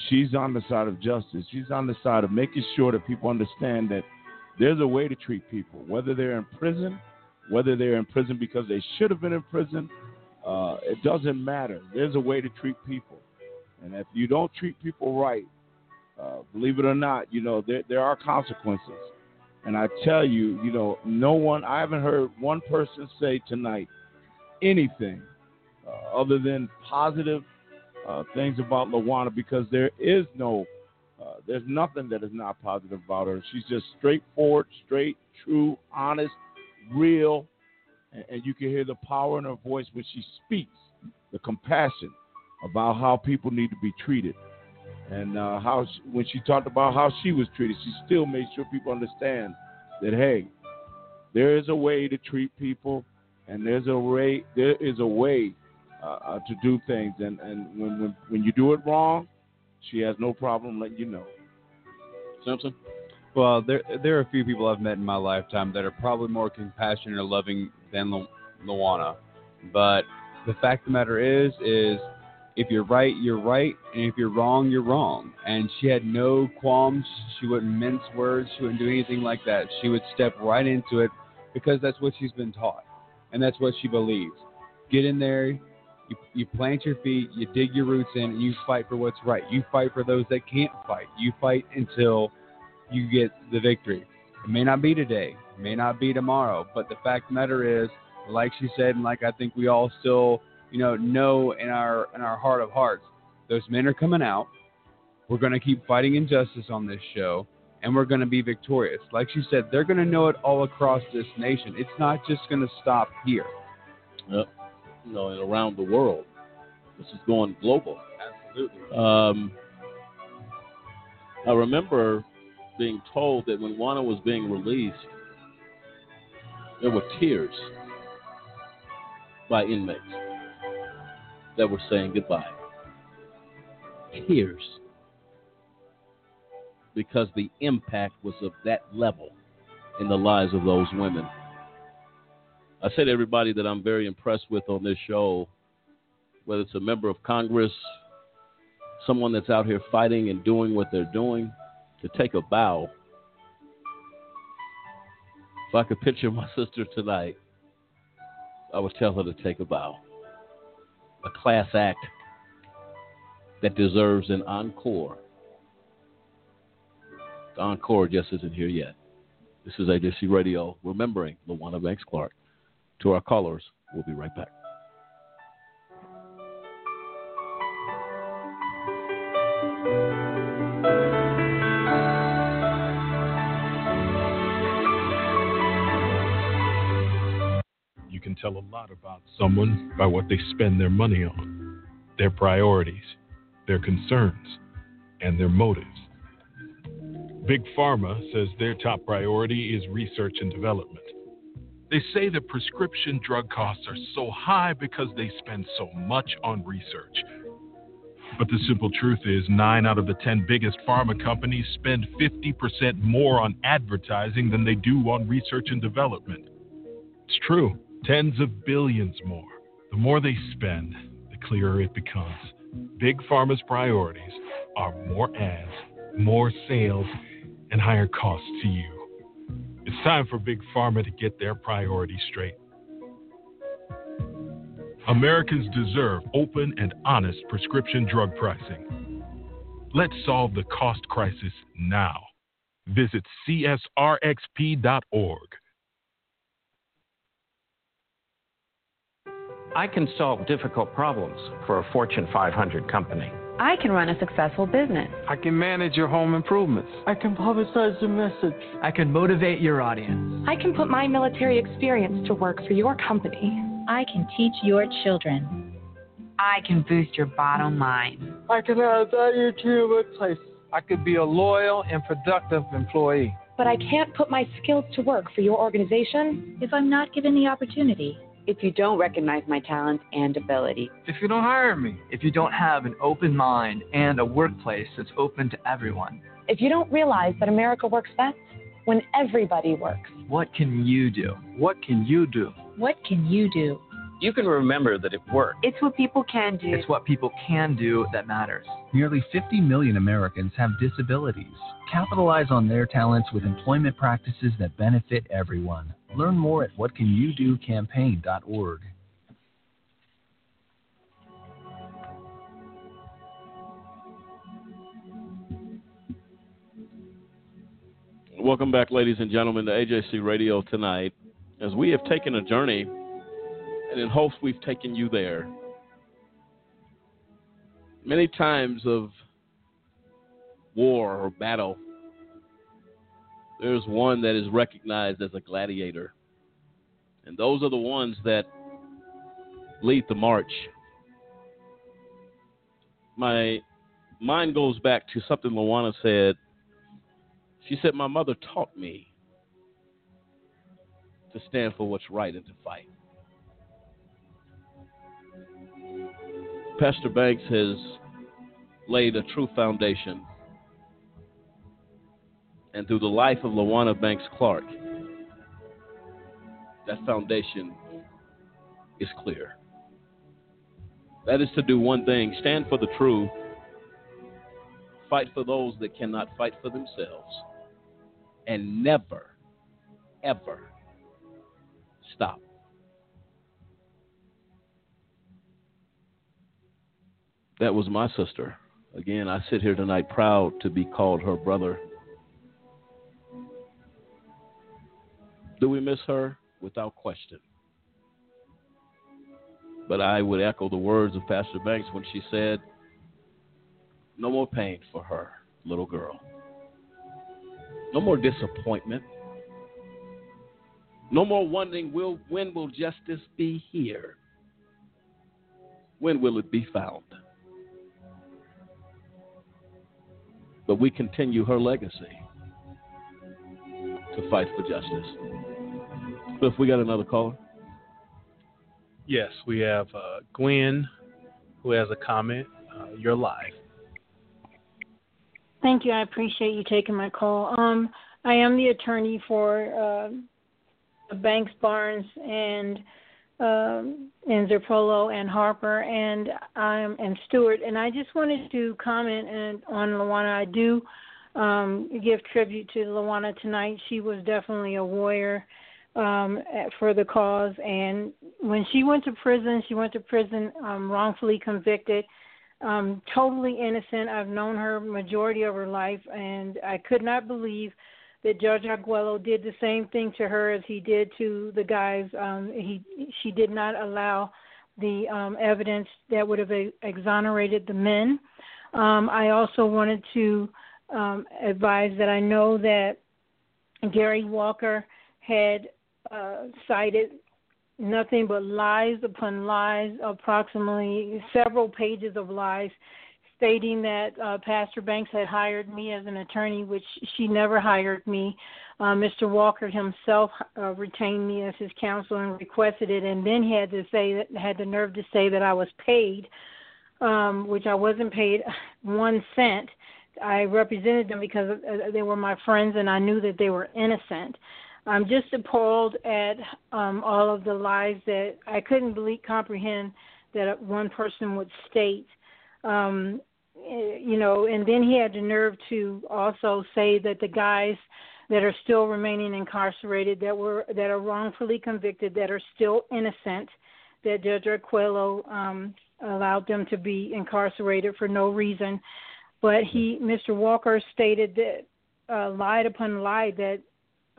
she's on the side of justice. She's on the side of making sure that people understand that there's a way to treat people, whether they're in prison, whether they're in prison because they should have been in prison. Uh, it doesn't matter. There's a way to treat people. And if you don't treat people right, uh, believe it or not, you know, there, there are consequences. And I tell you, you know, no one, I haven't heard one person say tonight anything uh, other than positive uh, things about Lawanna, because there is no, uh, there's nothing that is not positive about her. She's just straightforward, straight, true, honest, real. And, and you can hear the power in her voice when she speaks, the compassion about how people need to be treated. And uh, how she, when she talked about how she was treated, she still made sure people understand that, hey, there is a way to treat people, and there's a way, there is a way uh, to do things. And, and when, when when you do it wrong, she has no problem letting you know. Samson? Well, there there are a few people I've met in my lifetime that are probably more compassionate or loving than Lu- Lawanna. But the fact of the matter is, is... if you're right, you're right, and if you're wrong, you're wrong. And she had no qualms. She wouldn't mince words. She wouldn't do anything like that. She would step right into it because that's what she's been taught, and that's what she believes. Get in there, you, you plant your feet, you dig your roots in, and you fight for what's right. You fight for those that can't fight. You fight until you get the victory. It may not be today. It may not be tomorrow. But the fact of the matter is, like she said, and like I think we all still you know, know in our in our heart of hearts, those men are coming out. We're going to keep fighting injustice on this show, and we're going to be victorious. Like she said, they're going to know it all across this nation. It's not just going to stop here. Yep. You know, and around the world. This is going global. Absolutely. Um, I remember being told that when Lawanna was being released, there were tears by inmates that were saying goodbye. Tears. Because the impact was of that level in the lives of those women. I say to everybody that I'm very impressed with on this show, whether it's a member of Congress, someone that's out here fighting and doing what they're doing, to take a bow. If I could picture my sister tonight, I would tell her to take a bow. A class act that deserves an encore. The encore just isn't here yet. This is A J C Radio, remembering Lawanna Banks-Clark. To our callers, we'll be right back. You can tell a lot about someone by what they spend their money on, their priorities, their concerns, and their motives. Big Pharma says their top priority is research and development. They say that prescription drug costs are so high because they spend so much on research. But the simple truth is nine out of the ten biggest pharma companies spend fifty percent more on advertising than they do on research and development. It's true. Tens of billions more. The more they spend, the clearer it becomes. Big Pharma's priorities are more ads, more sales, and higher costs to you. It's time for Big Pharma to get their priorities straight. Americans deserve open and honest prescription drug pricing. Let's solve the cost crisis now. Visit C S R X P dot org. I can solve difficult problems for a Fortune five hundred company. I can run a successful business. I can manage your home improvements. I can publicize your message. I can motivate your audience. I can put my military experience to work for your company. I can teach your children. I can boost your bottom line. I can add value to your workplace. I could be a loyal and productive employee. But I can't put my skills to work for your organization if I'm not given the opportunity. If you don't recognize my talents and ability. If you don't hire me. If you don't have an open mind and a workplace that's open to everyone. If you don't realize that America works best when everybody works. What can you do? What can you do? What can you do? You can remember that it works. It's what people can do. It's what people can do that matters. Nearly fifty million Americans have disabilities. Capitalize on their talents with employment practices that benefit everyone. Learn more at what can you do campaign dot org. Welcome back, ladies and gentlemen, to A J C Radio tonight, as we have taken a journey, and in hopes we've taken you there. Many times of war or battle, there's one that is recognized as a gladiator, and those are the ones that lead the march. My mind goes back to something Lawanna said. She said, my mother taught me to stand for what's right and to fight. Pastor Banks has laid a true foundation. And through the life of Lawanna Banks-Clark, that foundation is clear. That is to do one thing: stand for the truth, fight for those that cannot fight for themselves, and never, ever stop. That was my sister. Again, I sit here tonight proud to be called her brother. Do we miss her? Without question. But I would echo the words of Pastor Banks when she said, no more pain for her, little girl. No more disappointment. No more wondering, will, when will justice be here? When will it be found? But we continue her legacy to fight for justice. Cliff, we got another caller? Yes, we have uh, Gwen, who has a comment. Uh, you're live. Thank you. I appreciate you taking my call. Um, I am the attorney for uh, Banks, Barnes, and um, and Zerpolo and Harper, and I'm and Stewart. And I just wanted to comment and, on Lawanna. I do um, give tribute to Lawanna tonight. She was definitely a warrior um, for the cause. And when she went to prison, she went to prison um, wrongfully convicted. Um, totally innocent. I've known her majority of her life, and I could not believe that Judge Arguello did the same thing to her as he did to the guys. Um, he she did not allow the um, evidence that would have exonerated the men. Um, I also wanted to um, advise that I know that Gary Walker had uh, cited nothing but lies upon lies, approximately several pages of lies, stating that uh, Pastor Banks had hired me as an attorney, which she never hired me. Uh, Mister Walker himself uh, retained me as his counsel and requested it, and then he had to say that, had the nerve to say that I was paid, um, which I wasn't paid one cent. I represented them because they were my friends, and I knew that they were innocent. I'm just appalled at um, all of the lies that I couldn't believe, comprehend that one person would state, um, you know, and then he had the nerve to also say that the guys that are still remaining incarcerated, that were that are wrongfully convicted, that are still innocent, that Judge Arguello um, allowed them to be incarcerated for no reason. But he, Mister Walker, stated that uh, lied upon lie that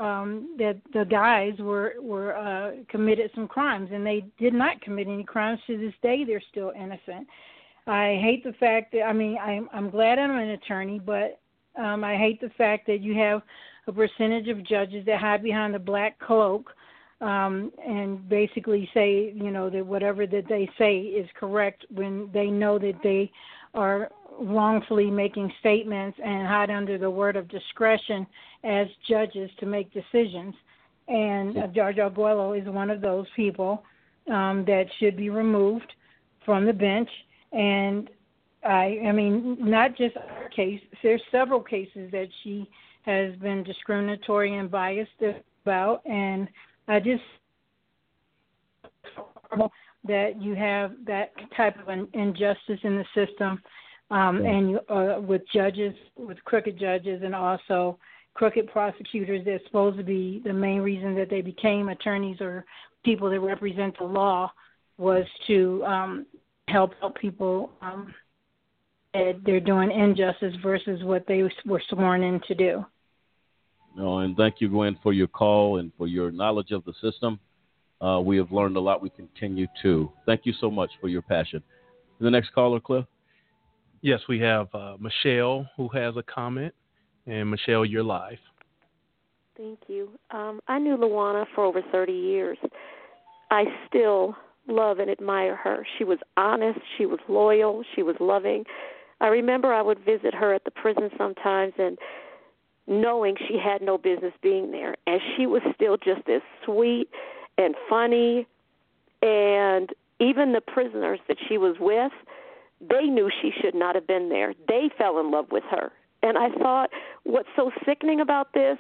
Um, that the guys were, were uh, committed some crimes, and they did not commit any crimes. To this day, they're still innocent. I hate the fact that, I mean, I'm, I'm glad I'm an attorney, but um, I hate the fact that you have a percentage of judges that hide behind the black cloak um, and basically say, you know, that whatever that they say is correct when they know that they are wrongfully making statements and hide under the word of discretion as judges to make decisions. And yeah. Judge Arguello is one of those people um, that should be removed from the bench. And, I, I mean, not just our case. There's several cases that she has been discriminatory and biased about. And I just that you have that type of an injustice in the system. Um, and uh, with judges, with crooked judges, and also crooked prosecutors that's supposed to be the main reason that they became attorneys or people that represent the law was to um, help help people um, that they're doing injustice versus what they were sworn in to do. No, and thank you, Gwen, for your call and for your knowledge of the system. Uh, we have learned a lot. We continue to. Thank you so much for your passion. The next caller, Cliff. Yes, we have uh, Michelle, who has a comment. And, Michelle, you're live. Thank you. Um, I knew Lawanna for over thirty years. I still love and admire her. She was honest. She was loyal. She was loving. I remember I would visit her at the prison sometimes and knowing she had no business being there. And she was still just as sweet and funny. And even the prisoners that she was with, they knew she should not have been there. They fell in love with her. And I thought what's so sickening about this,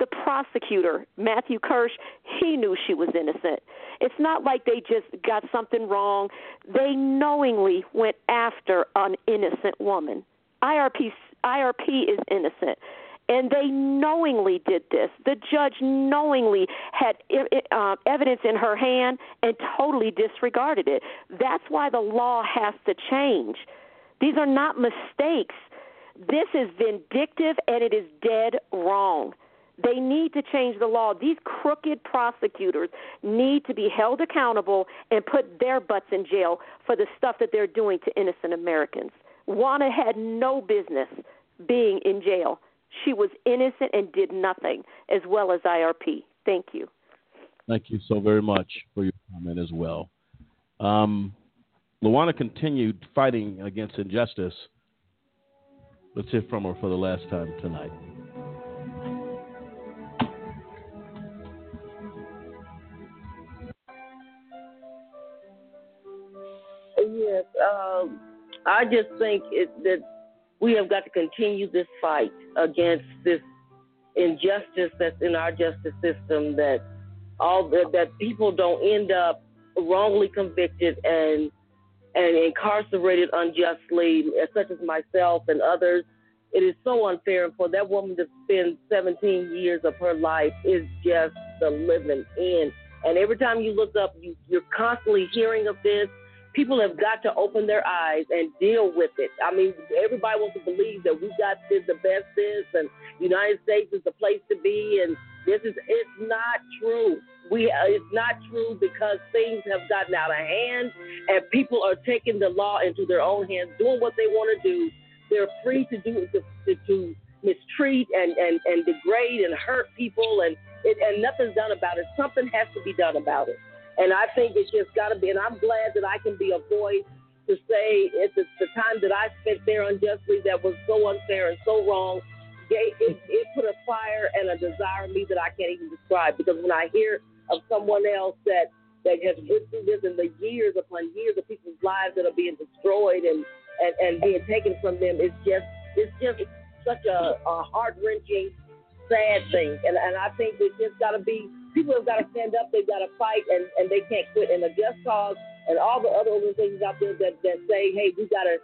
the prosecutor, Matthew Kirsch, he knew she was innocent. It's not like they just got something wrong. They knowingly went after an innocent woman. I R P, I R P is innocent. And they knowingly did this. The judge knowingly had uh, evidence in her hand and totally disregarded it. That's why the law has to change. These are not mistakes. This is vindictive, and it is dead wrong. They need to change the law. These crooked prosecutors need to be held accountable and put their butts in jail for the stuff that they're doing to innocent Americans. Juana had no business being in jail. She was innocent and did nothing, as well as I R P. Thank you. Thank you so very much for your comment as well. Um, Lawanna continued fighting against injustice. Let's hear from her for the last time tonight. Yes, um, I just think it, that we have got to continue this fight against this injustice that's in our justice system, that all the, that people don't end up wrongly convicted and and incarcerated unjustly, such as myself and others. It is so unfair. And for that woman to spend seventeen years of her life is just the living end. And every time you look up, you, you're constantly hearing of this. People have got to open their eyes and deal with it. I mean, everybody wants to believe that we got this, the best this, and the United States is the place to be, and this is, it's not true. We, it's not true because things have gotten out of hand, and people are taking the law into their own hands, doing what they want to do. They're free to do to, to, to mistreat and, and, and degrade and hurt people, and it, and nothing's done about it. Something has to be done about it. And I think it's just got to be, and I'm glad that I can be a voice to say at the, the time that I spent there unjustly that was so unfair and so wrong, it, it, it put a fire and a desire in me that I can't even describe. Because when I hear of someone else that, that has lived through this and the years upon years of people's lives that are being destroyed and, and, and being taken from them, it's just it's just such a, a heart-wrenching, sad thing. And, and I think it's just got to be, people have got to stand up, they've got to fight, and, and they can't quit. And the Just Cause and all the other organizations out there that, that say, hey, we got to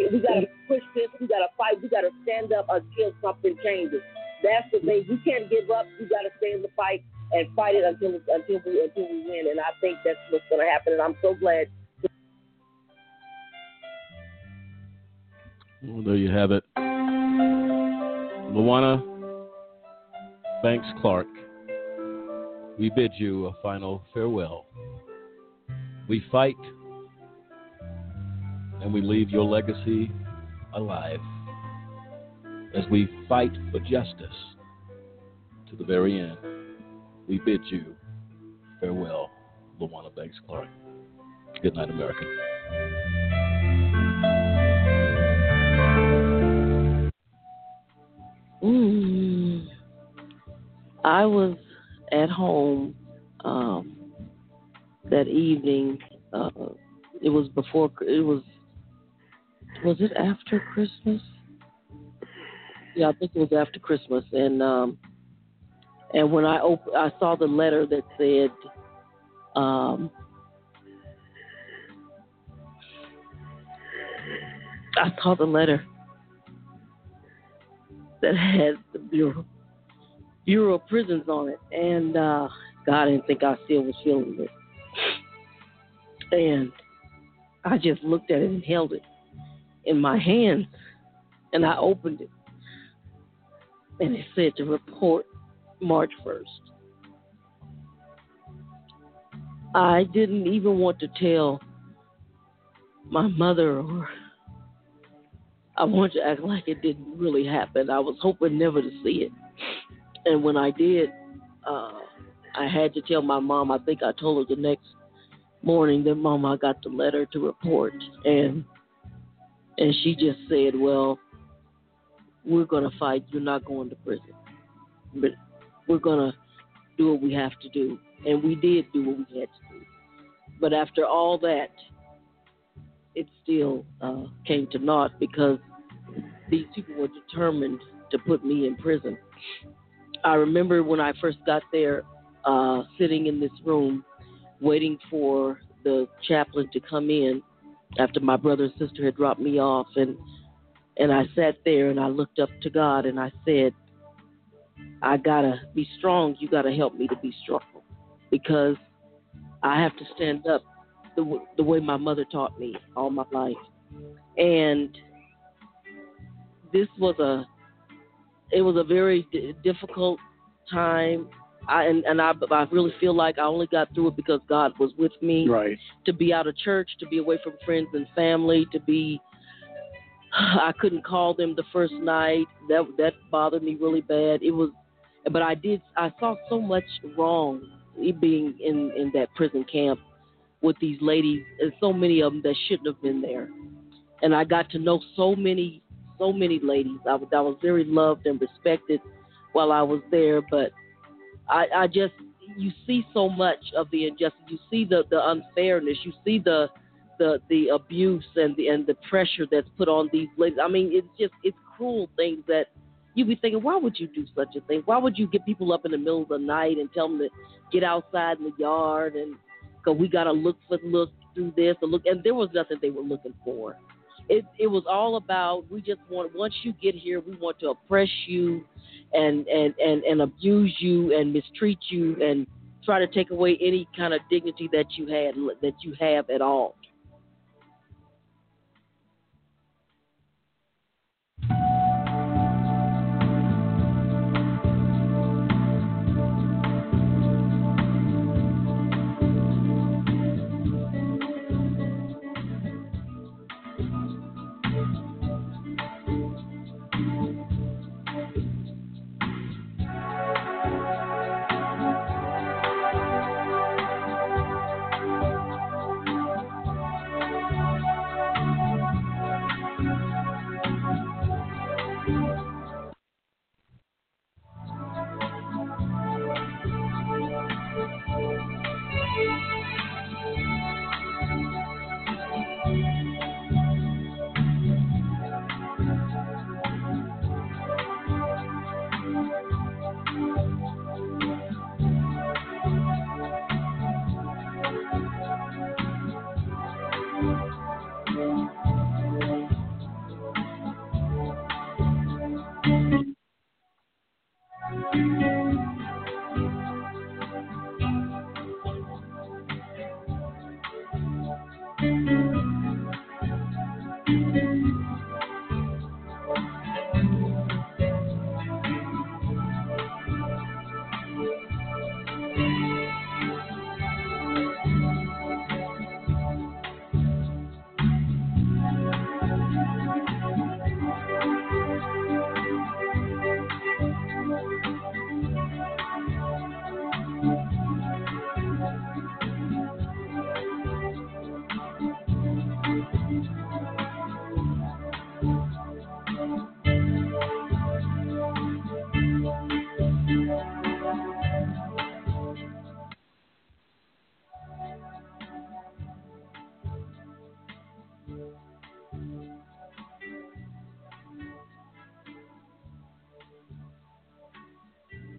we got to push this, we got to fight, we got to stand up until something changes. That's the thing. You can't give up. You got to stay in the fight and fight it until until we, until we win. And I think that's what's going to happen, and I'm so glad. Well, there you have it. Lawanna Banks-Clark. We bid you a final farewell. We fight, and we leave your legacy alive as we fight for justice to the very end. We bid you farewell, Lawanna Banks-Clark. Good night, America. Mm. I was at home um, that evening. Uh, it was before, it was, was it after Christmas? Yeah, I think it was after Christmas. And um, and when I op- I saw the letter that said, um, I saw the letter that had the Bureau Bureau of Prisons on it. And uh, God, I didn't think I still was feeling it. And I just looked at it and held it in my hands. And I opened it. And it said to report March first. I didn't even want to tell my mother, or I wanted to act like it didn't really happen. I was hoping never to see it. And when I did, uh, I had to tell my mom. I think I told her the next morning that, Mom, I got the letter to report. And and she just said, well, we're going to fight. You're not going to prison. But we're going to do what we have to do. And we did do what we had to do. But after all that, it still uh, came to naught because these people were determined to put me in prison. I remember when I first got there, uh, sitting in this room, waiting for the chaplain to come in after my brother and sister had dropped me off. And, and I sat there and I looked up to God and I said, I gotta be strong. You gotta help me to be strong because I have to stand up the, w- the way my mother taught me all my life. And this was a, it was a very d- difficult time. I, and and I, I really feel like I only got through it because God was with me. Right. To be out of church, to be away from friends and family, to be, I couldn't call them the first night. That that bothered me really bad. It was, but I did, I saw so much wrong being in, in that prison camp with these ladies, and so many of them that shouldn't have been there. And I got to know so many, so many ladies. I, I was very loved and respected while I was there, but I, I just, you see so much of the injustice. You see the, the unfairness. You see the, the the abuse and the and the pressure that's put on these ladies. I mean, it's just, it's cruel things that you be thinking, why would you do such a thing? Why would you get people up in the middle of the night and tell them to get outside in the yard and go, we got to look for look through this and look. And there was nothing they were looking for. It it was all about, we just want, once you get here, we want to oppress you and, and, and, and abuse you and mistreat you and try to take away any kind of dignity that you had, that you have at all.